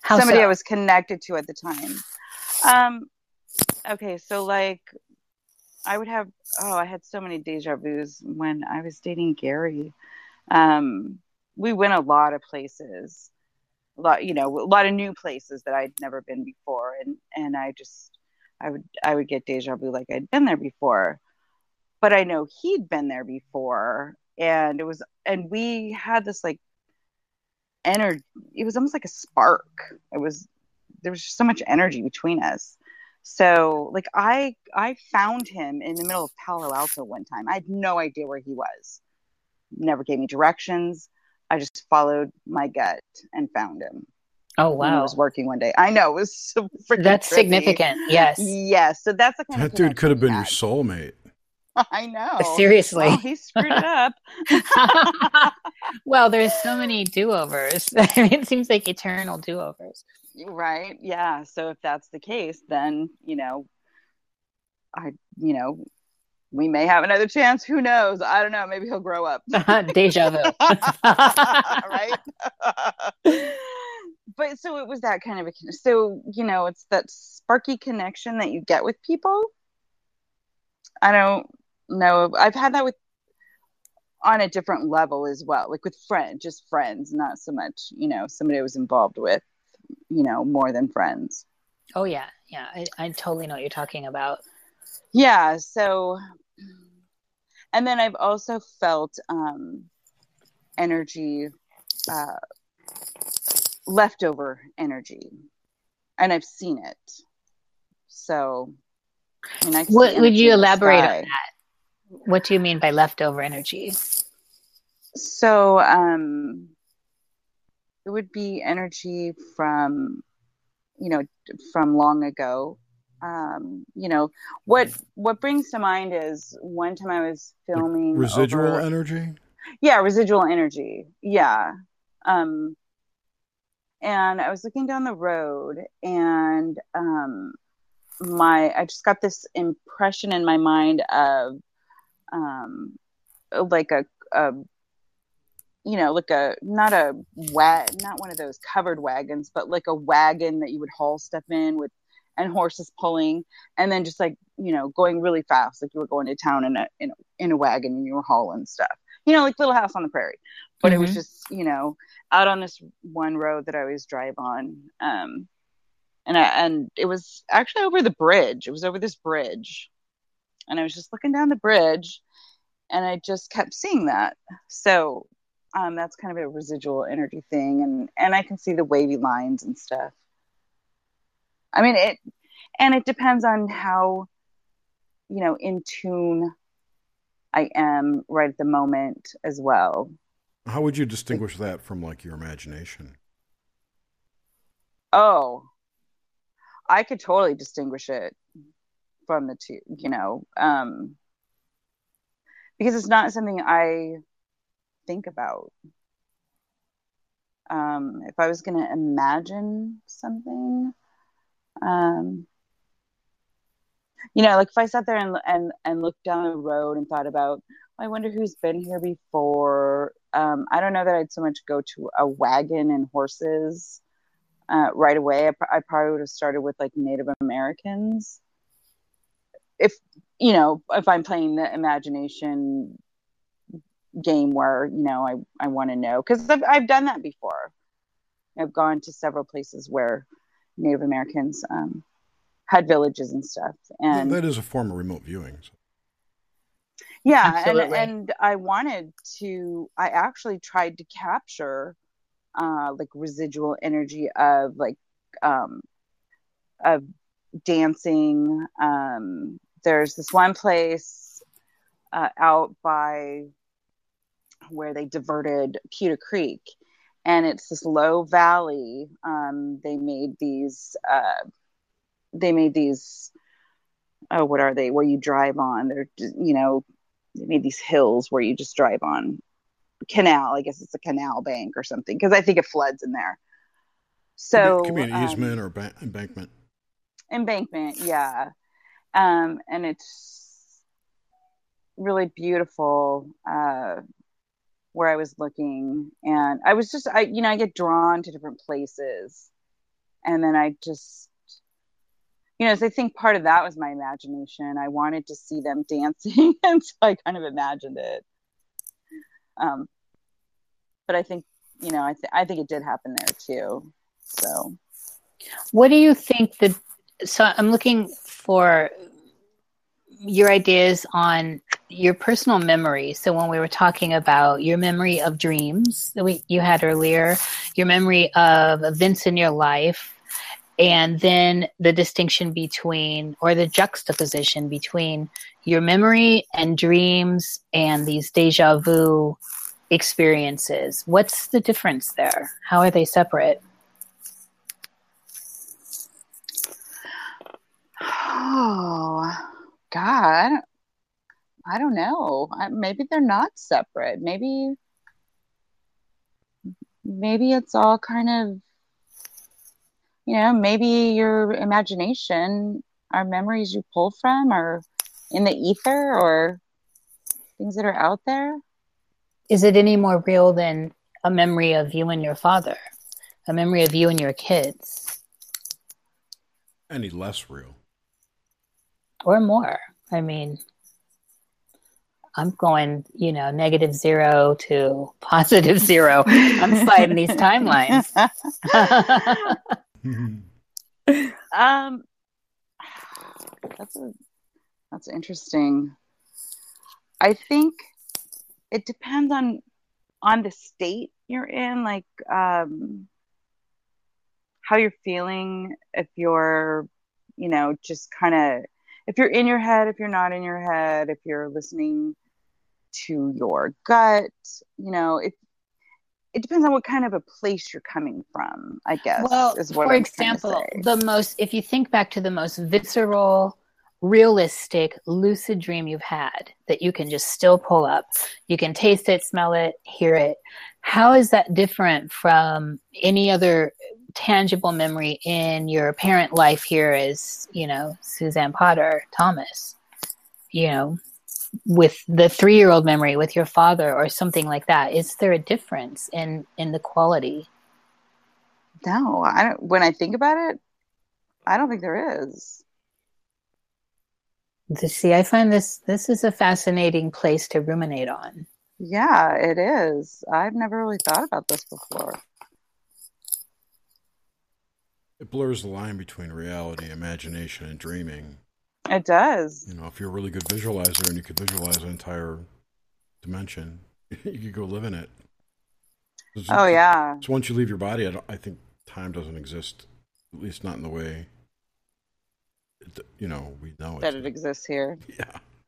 How Somebody so? I was connected to at the time. Um, okay, so, like, I would have... Oh, I had so many deja vus when I was dating Gary. Um, we went a lot of places. A lot, you know, a lot of new places that I'd never been before, and and I just, I would, I would get déjà vu like I'd been there before, but I know he'd been there before, and it was, and we had this like energy. It was almost like a spark. It was, there was just so much energy between us. So like I, I found him in the middle of Palo Alto one time. I had no idea where he was. Never gave me directions. I just followed my gut and found him. Oh wow! He was working one day. I know, it was so freaking That's trippy. Significant. Yes. Yes. So that's the kind that of dude could have been your soulmate. I know. Seriously. Oh, he screwed it up. Well, there's so many do-overs. It seems like eternal do-overs. Right. Yeah. So if that's the case, then, you know, I, you know, we may have another chance. Who knows? I don't know. Maybe he'll grow up. Deja vu. Right. But so it was that kind of a, so, you know, it's that sparky connection that you get with people. I don't know. I've had that with on a different level as well, like with friends, just friends, not so much, you know, somebody I was involved with, you know, more than friends. Oh, yeah. Yeah. I, I totally know what you're talking about. Yeah. So, and then I've also felt um, energy, uh, leftover energy, and I've seen it. So... And I what would you elaborate on that? What do you mean by leftover energy? So um, it would be energy from, you know, from long ago. Um, you know, what what brings to mind is one time I was filming like residual over, energy. Yeah, residual energy. Yeah, um, and I was looking down the road and. Um, My, I just got this impression in my mind of, um, like a, a, you know, like a not a wa- not one of those covered wagons, but like a wagon that you would haul stuff in with, and horses pulling, and then just like, you know, going really fast, like you were going to town in a in a, in a wagon and you were hauling stuff, you know, like Little House on the Prairie, but mm-hmm. It was just, you know, out on this one road that I always drive on, um. And I, and it was actually over the bridge. It was over this bridge. And I was just looking down the bridge and I just kept seeing that. So um, that's kind of a residual energy thing. And, and I can see the wavy lines and stuff. I mean, it, and it depends on how, you know, in tune I am right at the moment as well. How would you distinguish that from like your imagination? Oh, I could totally distinguish it from the two, you know, um, because it's not something I think about. Um, if I was going to imagine something, um, you know, like if I sat there and, and, and looked down the road and thought about, oh, I wonder who's been here before. Um, I don't know that I'd so much go to a wagon and horses. Uh, right away, I, pr- I probably would have started with like Native Americans. If, you know, if I'm playing the imagination game where, you know, I, I want to know, because I've, I've done that before. I've gone to several places where Native Americans um, had villages and stuff. And well, that is a form of remote viewing. So. Yeah. And, and I wanted to, I actually tried to capture Uh, like residual energy of like um, of dancing. Um, there's this one place uh, out by where they diverted Puda Creek, and it's this low valley. Um, they made these. Uh, they made these. Oh, what are they? Where you drive on? They're you know they made these hills where you just drive on. Canal, I guess it's a canal bank or something, because I think it floods in there. So it could be an easement um, or ban- embankment. Embankment, yeah, um, and it's really beautiful uh, where I was looking, and I was just, I you know, I get drawn to different places, and then I just, you know, so I think part of that was my imagination. I wanted to see them dancing, and so I kind of imagined it. Um, but I think, you know, I, th- I think it did happen there too. So what do you think the, so I'm looking for your ideas on your personal memory. So when we were talking about your memory of dreams that we, you had earlier, your memory of events in your life, and then the distinction between, or the juxtaposition between your memory and dreams and these deja vu experiences. What's the difference there? How are they separate? I don't know. Maybe they're not separate. Maybe, maybe it's all kind of, you know, maybe your imagination, our memories you pull from are in the ether or things that are out there. Is it any more real than a memory of you and your father? A memory of you and your kids? Any less real? Or more. I mean, I'm going, you know, negative zero to positive zero. I'm sliding these timelines. um, that's a, that's interesting. I think it depends on on the state you're in, like um, how you're feeling. If you're, you know, just kind of, if you're in your head, if you're not in your head, if you're listening to your gut, you know, it it depends on what kind of a place you're coming from, I guess. Well, is what for I'm example, the most, if you think back to the most visceral, realistic, lucid dream you've had that you can just still pull up, you can taste it, smell it, hear it. How is that different from any other tangible memory in your parent life here as, you know, Suzanne Potter Thomas, you know, with the three-year-old memory with your father or something like that? Is there a difference in, in the quality? No, I don't, when I think about it, I don't think there is. See, I find this, this is a fascinating place to ruminate on. Yeah, it is. I've never really thought about this before. It blurs the line between reality, imagination, and dreaming. It does. You know, if you're a really good visualizer and you could visualize an entire dimension, you could go live in it. Oh, yeah. So once you leave your body, I, don't, I think time doesn't exist, at least not in the way, it, you know, we know it. That it exists here. Yeah.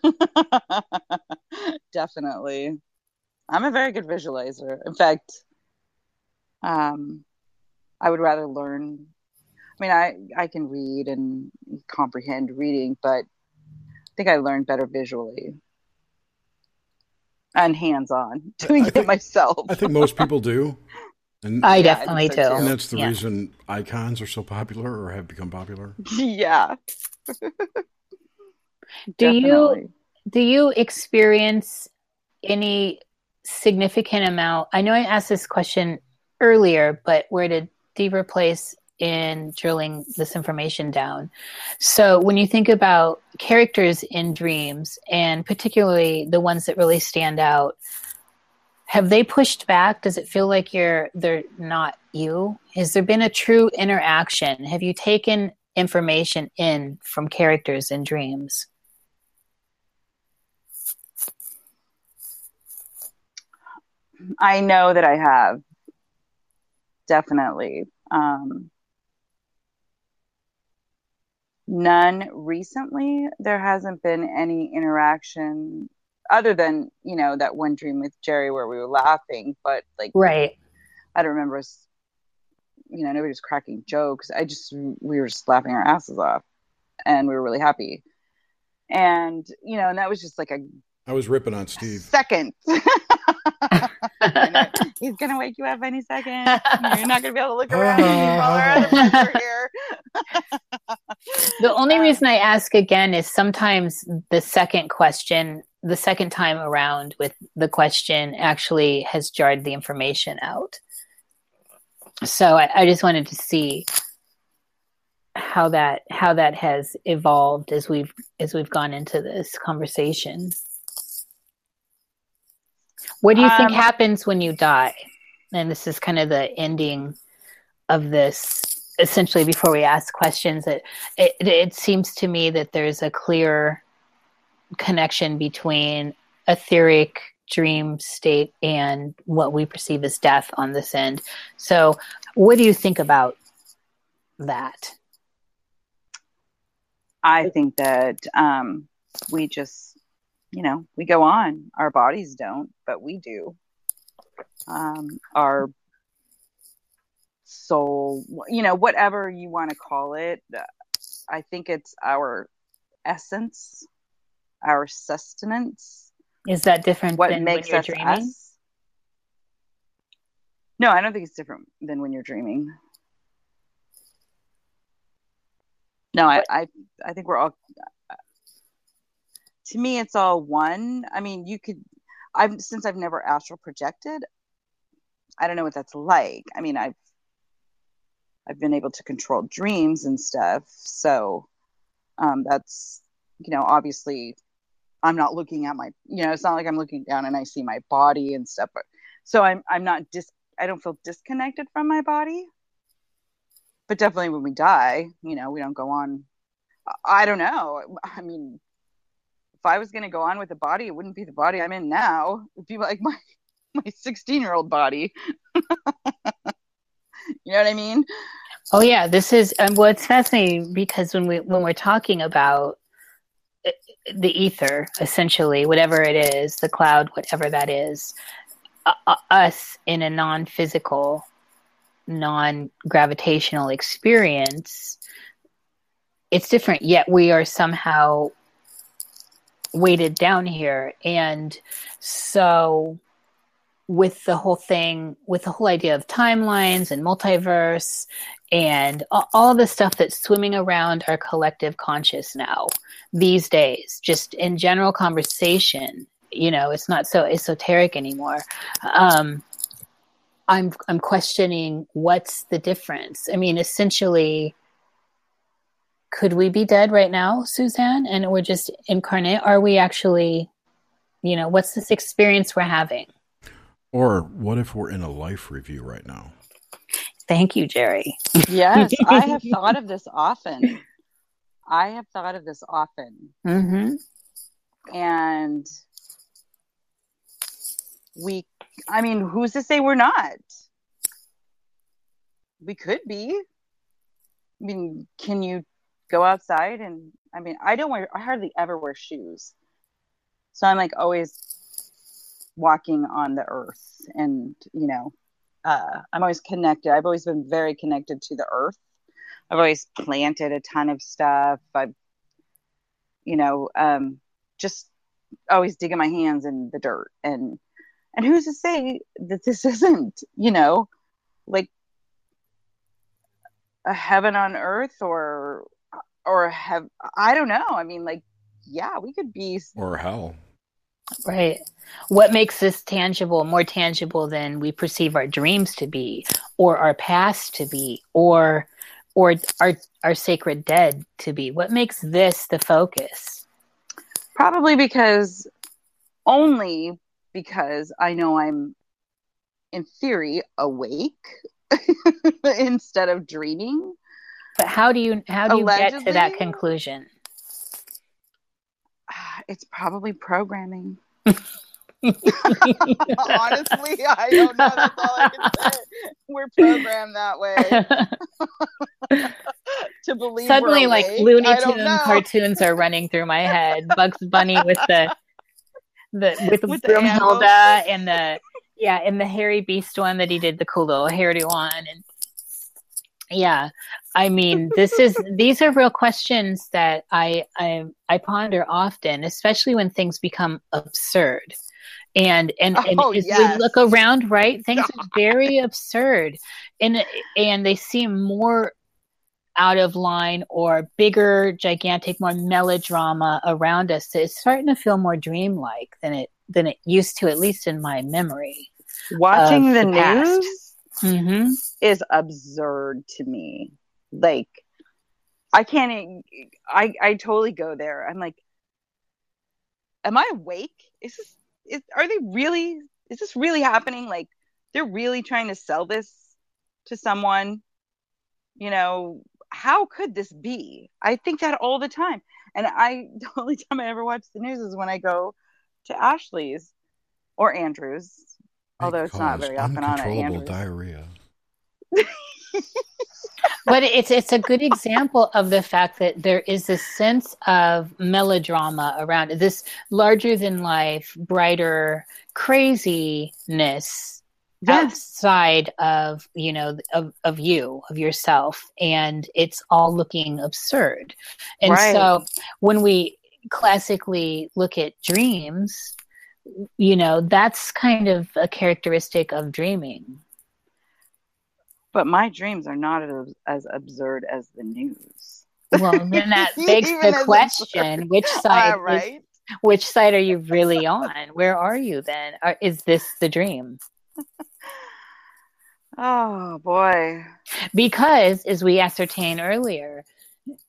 Yeah. Definitely. I'm a very good visualizer. In fact, um... I would rather learn. I mean, I, I can read and comprehend reading, but I think I learn better visually and hands-on, doing I, I it think, myself. I think most people do. And I definitely yeah, I so do. And that's the yeah. reason icons are so popular or have become popular. Yeah. do definitely. you do you experience any significant amount? I know I asked this question earlier, but where did deeper place in drilling this information down. So when you think about characters in dreams, and particularly the ones that really stand out, have they pushed back? Does it feel like you're they're not you? Has there been a true interaction? Have you taken information in from characters in dreams? I know that I have. Definitely. Um, none recently. There hasn't been any interaction other than, you know, that one dream with Jerry where we were laughing, but like, right. I don't remember us, you know, nobody was cracking jokes. I just, we were just laughing our asses off and we were really happy. And, you know, and that was just like a, I was ripping on Steve. Second. He's going to wake you up any second. You're not going to be able to look around. Uh, all our other here. The only reason I ask again is sometimes the second question, the second time around with the question actually has jarred the information out. So I, I just wanted to see how that how that has evolved as we've as we've gone into this conversation. What do you think um, happens when you die? And this is kind of the ending of this. Essentially, before we ask questions, it, it, it seems to me that there's a clear connection between etheric dream state and what we perceive as death on this end. So what do you think about that? I think that um, we just... you know, we go on. Our bodies don't, but we do. Um, our soul, you know, whatever you want to call it, I think it's our essence our sustenance. Is that different what than makes when you're us dreaming? Us? No, I don't think it's different than when you're dreaming. No, I, I, I think we're all, to me, it's all one. I mean, you could, I've, since I've never astral projected, I don't know what that's like. I mean, I've, I've been able to control dreams and stuff. So um, that's, you know, obviously I'm not looking at my, you know, it's not like I'm looking down and I see my body and stuff. But, so I'm, I'm not dis, I don't feel disconnected from my body. But definitely when we die, you know, we don't go on. I don't know. I mean, if I was going to go on with the body, it wouldn't be the body I'm in now. It'd be like my, my sixteen-year-old body. You know what I mean? Oh yeah, this is um, well. It's fascinating because when we when we're talking about the ether, essentially, whatever it is, the cloud, whatever that is, uh, us in a non-physical, non-gravitational experience, it's different. Yet we are somehow weighted down here, and so. With the whole thing, with the whole idea of timelines and multiverse and all the stuff that's swimming around our collective conscious now, these days, just in general conversation, you know, it's not so esoteric anymore. Um, I'm, I'm questioning what's the difference. I mean, essentially, could we be dead right now, Suzanne, and we're just incarnate? Are we actually, you know, what's this experience we're having? Or what if we're in a life review right now? Thank you, Jerry. Yes, I have thought of this often. I have thought of this often. Mm-hmm. And we, I mean, who's to say we're not? We could be. I mean, can you go outside? And I mean, I don't wear, I hardly ever wear shoes. So I'm like always walking on the earth, and you know uh I'm always connected. I've always been very connected to the earth. I've always planted a ton of stuff. I've you know um just always digging my hands in the dirt, and and who's to say that this isn't you know like a heaven on earth, or or have I don't know I mean like yeah we could be, or hell. Right. What makes this tangible, more tangible than we perceive our dreams to be, or our past to be, or or our our sacred dead to be? What makes this the focus? Probably because, only because I know I'm, in theory, awake instead of dreaming. But how do you how do you Allegedly, get to that conclusion? It's probably programming. Honestly, I don't know. That's all I can say. We're programmed that way. To believe Suddenly, we're like Looney Tunes cartoons are running through my head. Bugs Bunny with the the with, with Brumhilda and the yeah, and the Hairy Beast one that he did, the cool little hairdo on, and yeah. I mean, this is these are real questions that I, I I ponder often, especially when things become absurd. And and, and oh, as yes. we look around, right, things are very absurd, and and they seem more out of line or bigger, gigantic, more melodrama around us. So it's starting to feel more dreamlike than it than it used to, at least in my memory. Watching the, the news mm-hmm. is absurd to me. Like, I can't, I, I totally go there. I'm like, am I awake? Is this, is, are they really, is this really happening? Like, they're really trying to sell this to someone, you know, how could this be? I think that all the time. And I, the only time I ever watch the news is when I go to Ashley's or Andrew's, although it's not very often on at Andrew's. Diarrhea. But it's it's a good example of the fact that there is this sense of melodrama around it, this larger than life, brighter craziness yeah. outside of you know of, of you of yourself, and it's all looking absurd. And right. so when we classically look at dreams, you know, that's kind of a characteristic of dreaming. But my dreams are not as, as absurd as the news. Well, then that begs the question, absurd. which side uh, right? is, which side are you really on? Where are you then? Or is this the dream? Oh, boy. Because, as we ascertained earlier,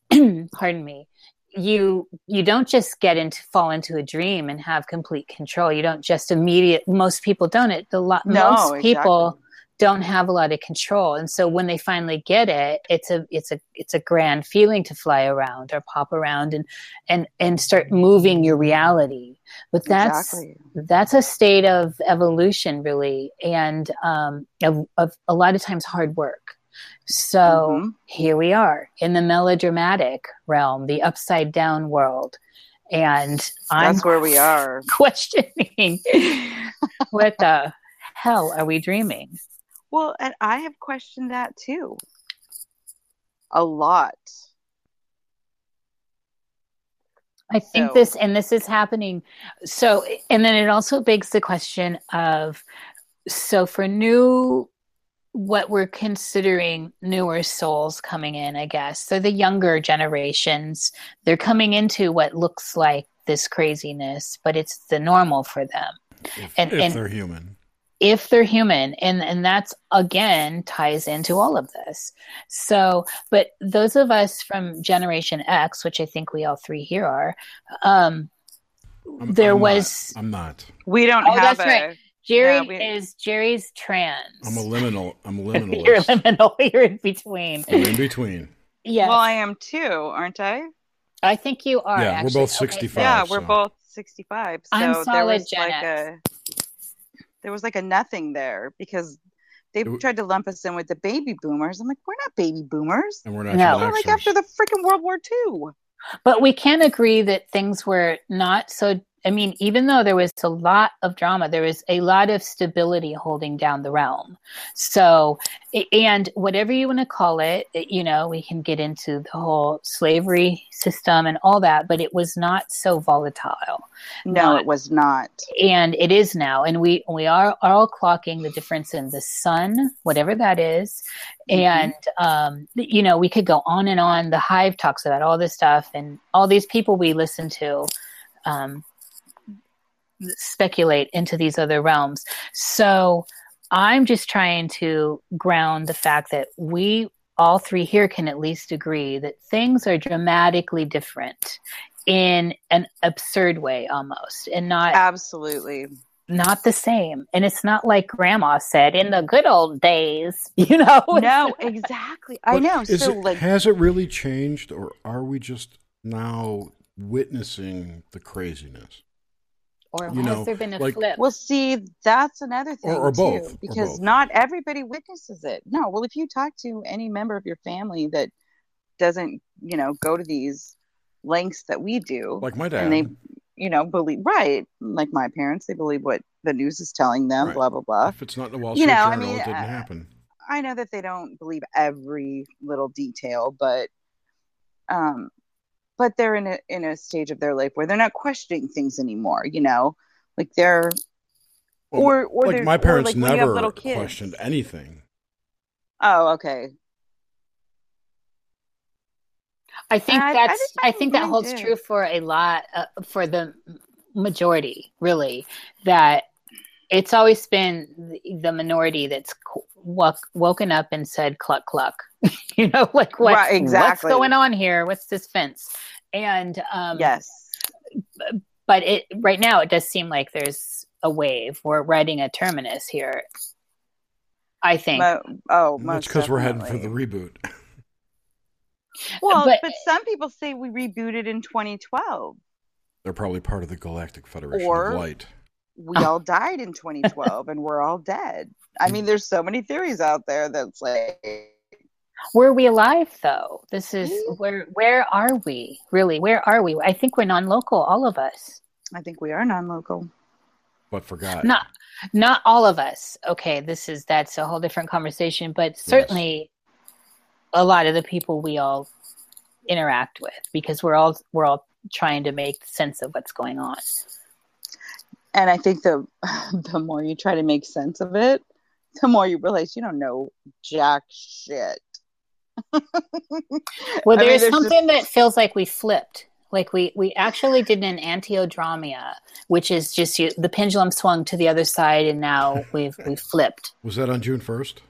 pardon me, you you don't just get into fall into a dream and have complete control. You don't just immediate. Most people don't. It the lot. No, most exactly. people don't have a lot of control, and so when they finally get it, it's a it's a it's a grand feeling to fly around or pop around and and and start moving your reality. But that's exactly. that's a state of evolution, really, and um, of, of a lot of times hard work. So mm-hmm. here we are in the melodramatic realm, the upside down world. And that's I'm where we are questioning what the hell are we dreaming? Well, and I have questioned that too. A lot. I think so. this, and this is happening. So, and then it also begs the question of, so for new what we're considering newer souls coming in, I guess. So the younger generations, they're coming into what looks like this craziness, but it's the normal for them. If, and, if and they're human. If they're human. And, and that's, again, ties into all of this. So, but those of us from Generation X, which I think we all three here are, um, I'm, there I'm was... Not, I'm not. We don't oh, have that's a... Right. Jerry yeah, we, is Jerry's trans. I'm a liminal. I'm a liminalist. You're liminal. You're in between. I'm in between. Yeah. Well, I am too, aren't I? I think you are. Yeah, actually. We're both sixty-five. Okay. Yeah, so. We're both sixty-five. So I'm solid there was Gen like X. a there was like a nothing there because they it, tried to lump us in with the baby boomers. I'm like, we're not baby boomers, and we're not. No, we're like after the freaking World War Two. But we can agree that things were not so. I mean, even though there was a lot of drama, there was a lot of stability holding down the realm. So, and whatever you want to call it, you know, we can get into the whole slavery system and all that, but it was not so volatile. No, it was not. And it is now. And we, we are, are all clocking the difference in the sun, whatever that is. Mm-hmm. And, um, you know, we could go on and on. The Hive talks about all this stuff and all these people we listen to, um, speculate into these other realms. So I'm just trying to ground the fact that we all three here can at least agree that things are dramatically different in an absurd way almost, and not absolutely not the same. And it's not like grandma said in the good old days, you know? No, exactly. I know. So, it, like, has it really changed, or are we just now witnessing the craziness? Or has know, there been a like, flip? Well, see, that's another thing, or, or both, too, because or both. Not everybody witnesses it. No, well, if you talk to any member of your family that doesn't, you know, go to these lengths that we do, like my dad, and they, you know, believe right, like my parents, they believe what the news is telling them, right. Blah blah blah. If it's not in the Wall Street you know, Journal, I mean, it didn't I, happen. I know that they don't believe every little detail, but, um. But they're in a in a stage of their life where they're not questioning things anymore, you know, like they're well, or or like they're, my parents like never questioned anything. Oh, okay. I think I, that's I, I think that holds did. true for a lot uh, for the majority, really. That it's always been the minority that's woke, woken up and said cluck cluck. You know, like what, right, exactly. What's going on here? What's this fence? And um, yes, but it right now it does seem like there's a wave. We're riding a terminus here. I think. Mo- oh, that's because we're heading for the reboot. Well, but, but some people say we rebooted in twenty twelve. They're probably part of the Galactic Federation or, of Light. We all died in twenty twelve, and we're all dead. I mean, there's so many theories out there that's like. Were we alive though? This is where where are we really? Where are we? I think we're non-local, all of us. I think we are non-local. But forgot. Not not all of us. Okay, this is that's a whole different conversation, but certainly yes. A lot of the people we all interact with because we're all we're all trying to make sense of what's going on. And I think the the more you try to make sense of it, the more you realize you don't know jack shit. Well, there's, I mean, something just... that feels like we flipped. Like we, we actually did an antiodromia, which is just you, the pendulum swung to the other side, and now we've we've flipped. Was that on June first?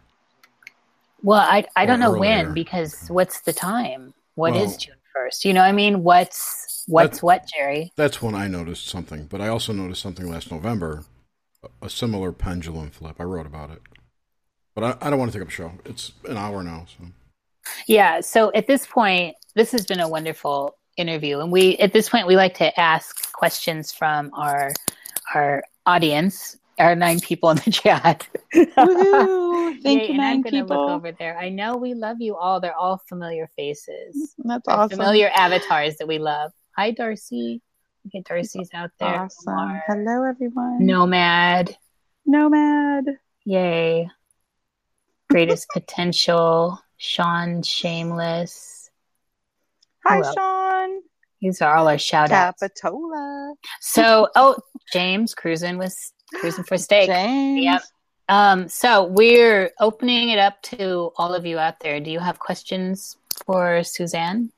Well, I I or don't know earlier. When, because what's the time? What well, is June first? You know what I mean? What's what's that, what, Jerry? That's when I noticed something, but I also noticed something last November, a, a similar pendulum flip. I wrote about it, but I, I don't want to take up a show. It's an hour now, so. Yeah, so at this point, this has been a wonderful interview, and we at this point we like to ask questions from our our audience, our nine people in the chat. Woohoo! Thank Yay, you, and nine I'm gonna people. Look over there. I know we love you all. They're all familiar faces. That's They're awesome. Familiar avatars that we love. Hi, Darcy. Okay, Darcy's out there. Awesome. Omar. Hello, everyone. Nomad. Nomad. Yay! Greatest potential. Sean Shameless. Hi, Hello. Sean. These are all our shout outs. Capitola. So, oh, James cruising with cruising for steak. James. Yep. Um, so we're opening it up to all of you out there. Do you have questions for Suzanne?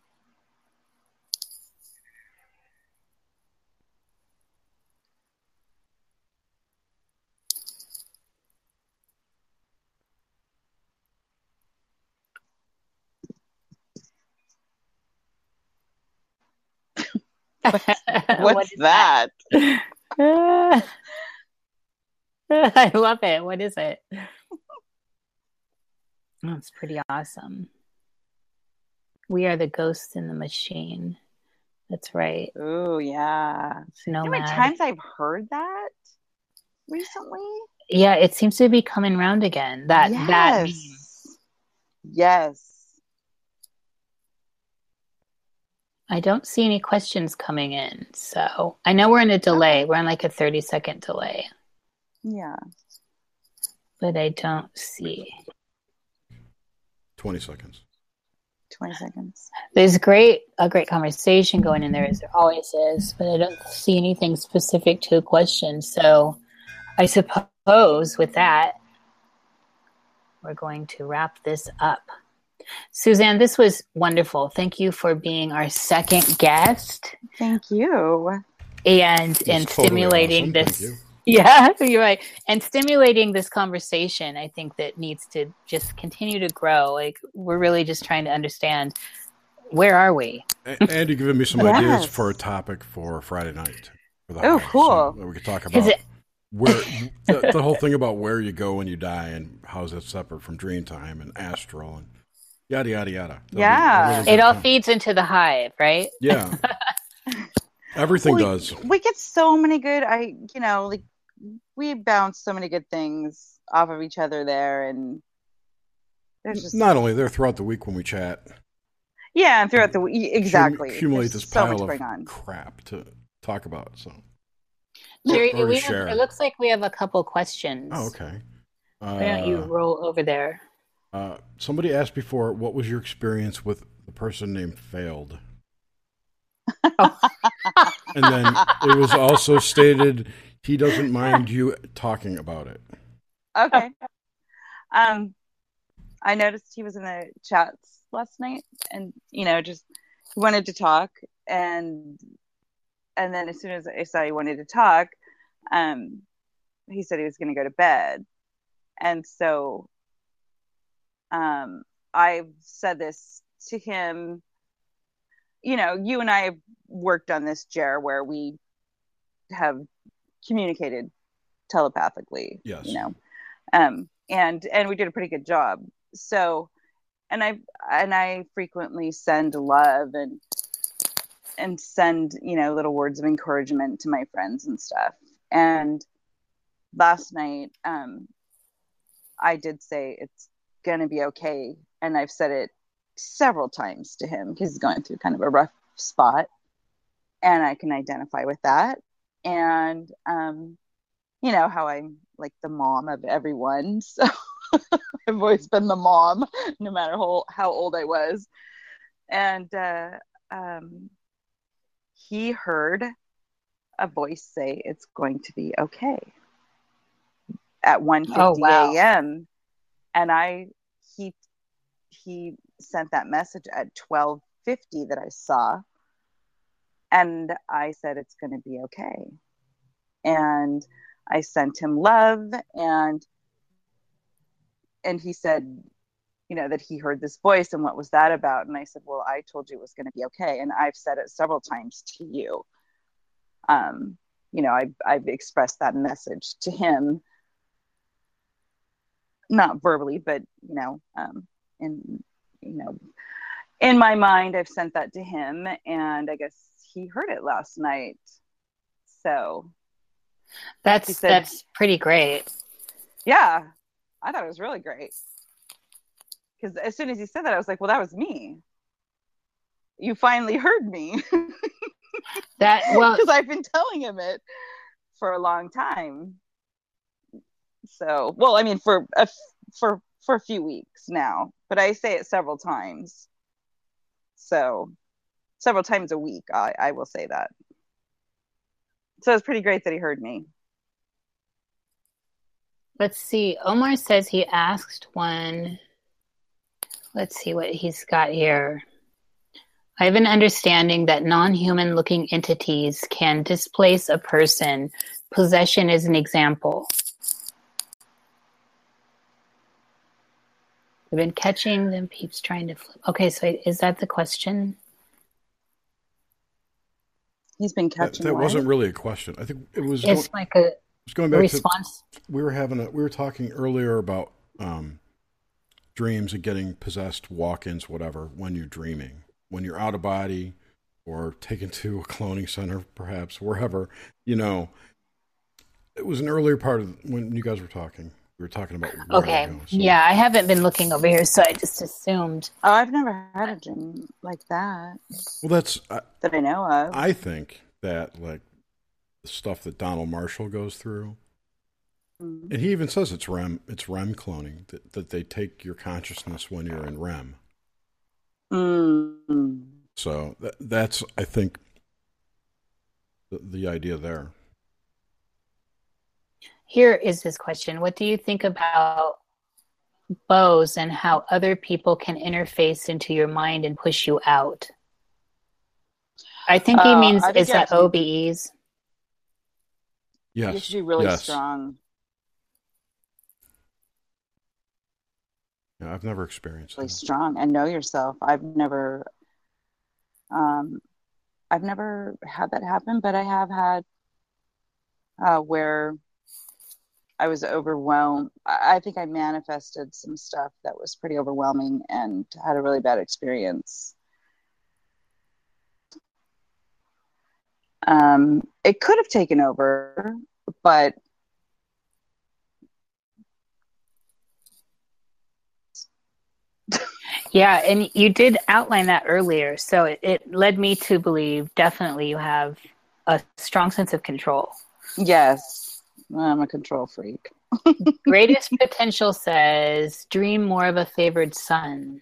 What's what that? that? uh, I love it. What is it? That's pretty awesome. We are the ghosts in the machine. That's right. Oh, yeah. Snowman. You know how many times I've heard that recently? Yeah, it seems to be coming around again. That yes. that meme. Yes. I don't see any questions coming in. So I know we're in a delay. We're on like a thirty second delay. Yeah. But I don't see. twenty seconds. twenty seconds. There's great a great conversation going in there, as there always is, but I don't see anything specific to a question. So I suppose with that, we're going to wrap this up. Suzanne, this was wonderful. Thank you for being our second guest. Thank you. And That's and totally stimulating awesome. This. You. Yeah, you're right. And stimulating this conversation, I think, that needs to just continue to grow. Like, we're really just trying to understand, where are we? And, and you've given me some yes. ideas for a topic for Friday night. For that oh, night. Cool. So we could talk about it- where the, the whole thing about where you go when you die and how is that separate from dream time and astral and yada, yada, yada. That'll yeah. Be, it all time. Feeds into the hive, right? Yeah. Everything we, does. We get so many good, I, you know, like we bounce so many good things off of each other there. And there's just. Not only there, throughout the week when we chat. Yeah, and throughout the week. Exactly. Accumulate this pile so of on. crap to talk about. So. Jerry, or, or we have, it looks like we have a couple questions. Oh, okay. Uh, Why don't you roll over there? Uh, somebody asked before, what was your experience with the person named Failed? Oh. And then it was also stated, he doesn't mind you talking about it. Okay. Um, I noticed he was in the chats last night and, you know, just wanted to talk. And and then as soon as I saw he wanted to talk, um, he said he was going to go to bed. And so... Um, I've said this to him, you know, you and I have worked on this, Jer, where we have communicated telepathically, yes. you know, um, and, and we did a pretty good job. So, and I, and I frequently send love and, and send, you know, little words of encouragement to my friends and stuff. And last night, um, I did say it's gonna be okay, and I've said it several times to him. He's going through kind of a rough spot, and I can identify with that. And um you know how I'm like the mom of everyone, so I've always been the mom no matter how, how old I was. And uh um he heard a voice say, it's going to be okay, at one fifty oh, wow. a m And I, he, he sent that message at twelve fifty that I saw. And I said, it's going to be okay. And I sent him love, and, and he said, you know, that he heard this voice and what was that about? And I said, well, I told you it was going to be okay. And I've said it several times to you. Um, you know, I, I've expressed that message to him, not verbally, but, you know, um, in, you know, in my mind, I've sent that to him, and I guess he heard it last night. So that's, said, that's pretty great. Yeah. I thought it was really great. Because as soon as he said that, I was like, well, that was me. You finally heard me. That well, because I've been telling him it for a long time. So, well, I mean, for a, for for a few weeks now. But I say it several times. So, several times a week, I, I will say that. So it's pretty great that he heard me. Let's see. Omar says he asked one... Let's see what he's got here. I have an understanding that non-human looking entities can displace a person. Possession is an example. I've been catching them peeps trying to flip. Okay, so is that the question? He's been catching. That, that wasn't really a question. I think it was. It's going, like a it's going back response. To, we were having a, we were talking earlier about, um, dreams and getting possessed, walk-ins, whatever, when you're dreaming, when you're out of body or taken to a cloning center, perhaps wherever, you know, it was an earlier part of when you guys were talking, we were talking about. Okay. Ago, so. Yeah. I haven't been looking over here. So I just assumed. Oh, I've never had a dream like that. Well, that's I, that I know of. I think that like the stuff that Donald Marshall goes through, and he even says it's R E M, it's R E M cloning, that, that they take your consciousness when you're in R E M. Mm-hmm. So that, that's, I think, the, the idea there. Here is his question. What do you think about bows and how other people can interface into your mind and push you out? I think he uh, means, think is that to... O B Es? Yes. You should be really yes. strong. Yeah, I've never experienced really that. Strong and know yourself. I've never, um, I've never had that happen, but I have had uh, where I was overwhelmed. I think I manifested some stuff that was pretty overwhelming and had a really bad experience. Um, it could have taken over, but yeah, and you did outline that earlier, so it, it led me to believe definitely you have a strong sense of control. Yes, I'm a control freak. Greatest Potential says, dream more of a favored son.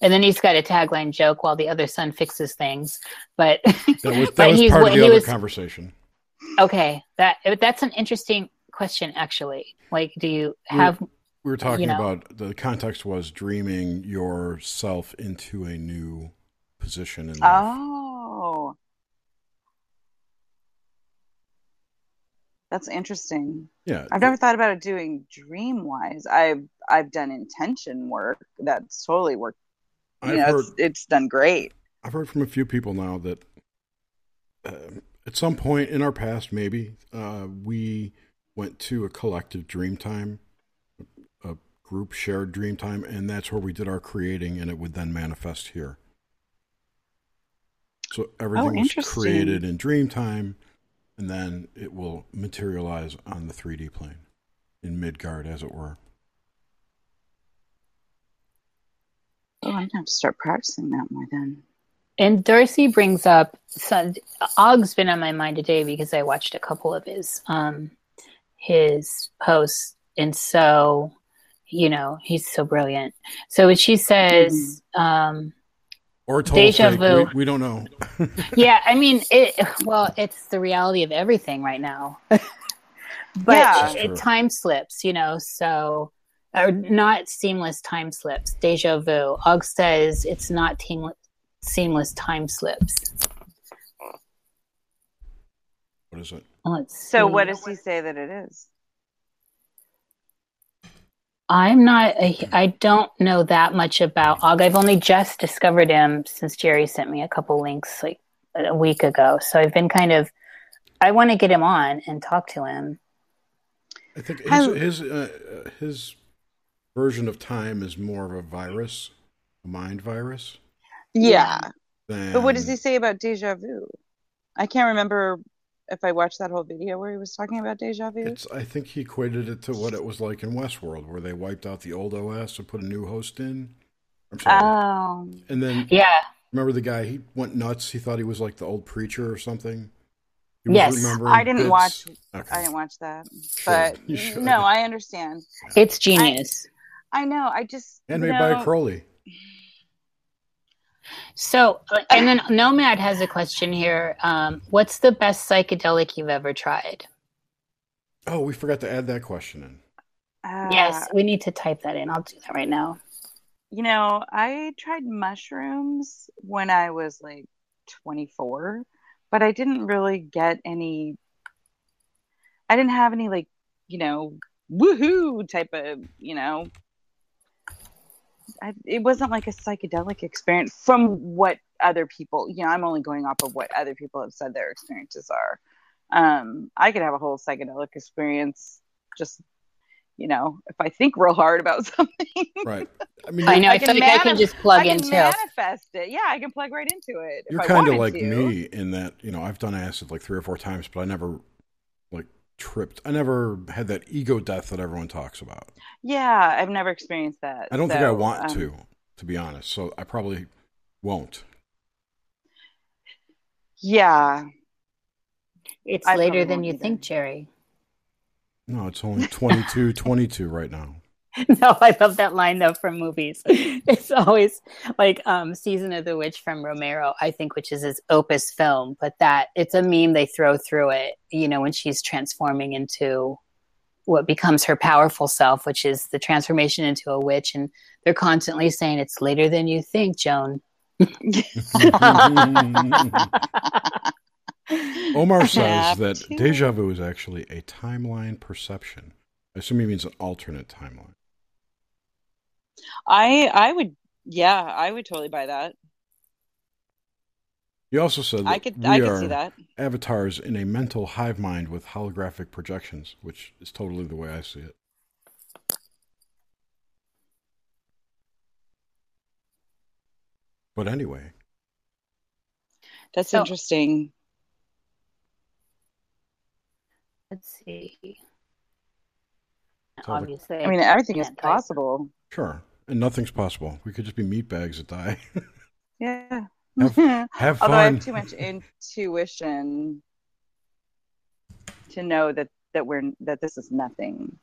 And then he's got a tagline joke while the other son fixes things. But that was, that but was he's, part of the other was, conversation. Okay, that that's an interesting question, actually. Like, do you have... Yeah. We were talking you know. about the context was dreaming yourself into a new position in life. Oh, that's interesting. Yeah, I've never thought about it doing dream wise. I've I've done intention work that's totally worked. You know, heard, it's, it's done great. I've heard from a few people now that uh, at some point in our past, maybe uh, we went to a collective dream time. Group shared dream time, and that's where we did our creating, and it would then manifest here. So everything oh, was created in dream time, and then it will materialize on the three D plane in Midgard, as it were. Oh, I'd have to start practicing that more then. And Darcy brings up so, Og's been on my mind today because I watched a couple of his um, his posts, and so. You know, he's so brilliant. So when she says, mm-hmm. um, Or total deja fake. Vu. We, we don't know. Yeah, I mean, it, well, it's the reality of everything right now. But yeah. it, it time slips, you know, so or not seamless time slips, deja vu. Og says it's not team, seamless time slips. What is it? Let's so see. What does he say that it is? I'm not, a, I don't know that much about Og. I've only just discovered him since Jerry sent me a couple links like a week ago. So I've been kind of, I want to get him on and talk to him. I think his, his, uh, his version of time is more of a virus, a mind virus. Yeah. Than... But what does he say about deja vu? I can't remember if I watched that whole video where he was talking about deja vu. It's, I think he equated it to what it was like in Westworld, where they wiped out the old O S and put a new host in. I'm sorry. Oh. And then, yeah. Remember the guy, he went nuts. He thought he was like the old preacher or something. Yes. I didn't bits. watch okay. I didn't watch that. But sure. no, I understand. It's genius. I, I know. I just And made by Crowley. So, and then Nomad has a question here. Um, what's the best psychedelic you've ever tried? Oh, we forgot to add that question in. Uh, yes, we need to type that in. I'll do that right now. You know, I tried mushrooms when I was like twenty-four, but I didn't really get any, I didn't have any like, you know, woohoo type of, you know, I, it wasn't like a psychedelic experience from what other people, you know, I'm only going off of what other people have said their experiences are. Um, I could have a whole psychedelic experience just, you know, if I think real hard about something. Right. I mean, I know. I, I feel like manif- I can just plug I can into manifest it. Yeah, I can plug right into it. You're kind of like to. me in that, you know, I've done acid like three or four times, but I never like tripped. I never had that ego death that everyone talks about. Yeah, I've never experienced that. I don't so, think I want um, to, to be honest. So I probably won't. Yeah. It's I later than you either. think, Jerry. No, it's only twenty-two, twenty-two right now. No, I love that line, though, from movies. It's always like um, Season of the Witch from Romero, I think, which is his opus film. But that it's a meme they throw through it, you know, when she's transforming into what becomes her powerful self, which is the transformation into a witch. And they're constantly saying, it's later than you think, Joan. Omar says that deja vu is actually a timeline perception. I assume he means an alternate timeline. I I would, yeah, I would totally buy that. He also said that I could, we I could are see that. avatars in a mental hive mind with holographic projections, which is totally the way I see it. But anyway. That's so interesting. Let's see. Obviously, I mean, everything is possible. Sure. And nothing's possible. We could just be meatbags that die. Yeah. Have, have fun. Although I have too much intuition to know that, that we're that this is nothing.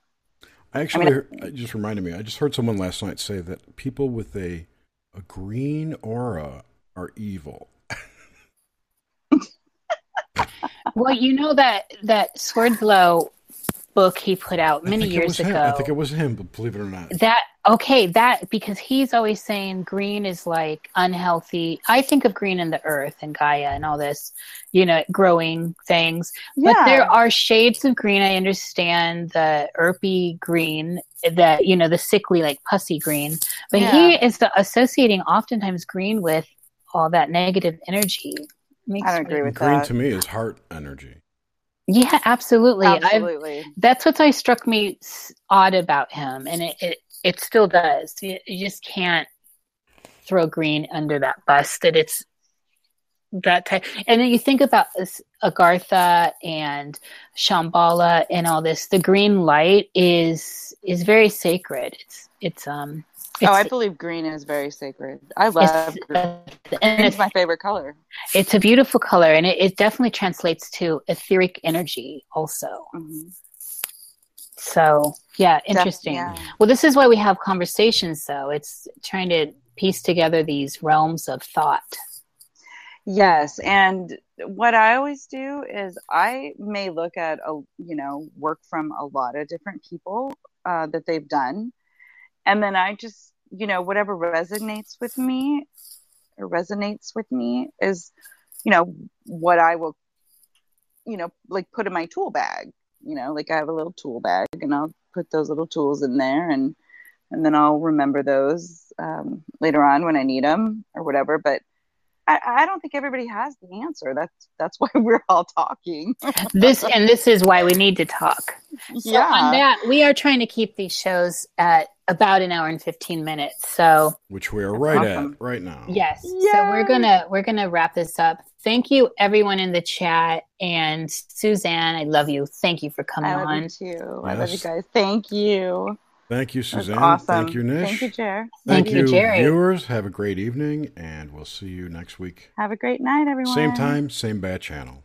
I actually, I mean, heard, it just reminded me, I just heard someone last night say that people with a a green aura are evil. Well, you know that, that Swordlow book he put out many years ago. I think it was him, but believe it or not. That okay, that because he's always saying green is like unhealthy. I think of green in the earth and Gaia and all this, you know, growing things. Yeah. But there are shades of green. I understand the earthy green, that you know, the sickly, like pussy green. But yeah. he is the, associating oftentimes green with all that negative energy. Makes I don't agree with green that. Green to me is heart energy. Yeah, absolutely. Absolutely. I've, that's what I struck me odd about him, and it it, it still does. You, you just can't throw green under that bus. That it's that type. And then you think about this, Agartha and Shambhala and all this. The green light is is very sacred. It's it's um. It's, oh, I believe green is very sacred. I love it's, green. Uh, and it's my favorite color. It's a beautiful color, and it, it definitely translates to etheric energy also. Mm-hmm. So, yeah, interesting. Def- yeah. Well, this is why we have conversations, though. It's trying to piece together these realms of thought. Yes. And what I always do is I may look at, a, you know, work from a lot of different people uh, that they've done. And then I just, you know, whatever resonates with me or resonates with me is, you know, what I will, you know, like put in my tool bag, you know, like I have a little tool bag and I'll put those little tools in there and, and then I'll remember those um, later on when I need them or whatever. But I, I don't think everybody has the answer. That's, that's why we're all talking. This, and this is why we need to talk. So yeah. On that, we are trying to keep these shows at about an hour and fifteen minutes. So which we're right awesome. at right now. Yes. Yay. So we're going to, we're going to wrap this up. Thank you everyone in the chat, and Suzanne, I love you. Thank you for coming on. I love you too. Yes. I love you guys. Thank you. Thank you, Suzanne. Awesome. Thank you, Nish. Thank you, Jer. Thank, Thank you, Jerry. Viewers. Have a great evening, and we'll see you next week. Have a great night, everyone. Same time, same bat channel.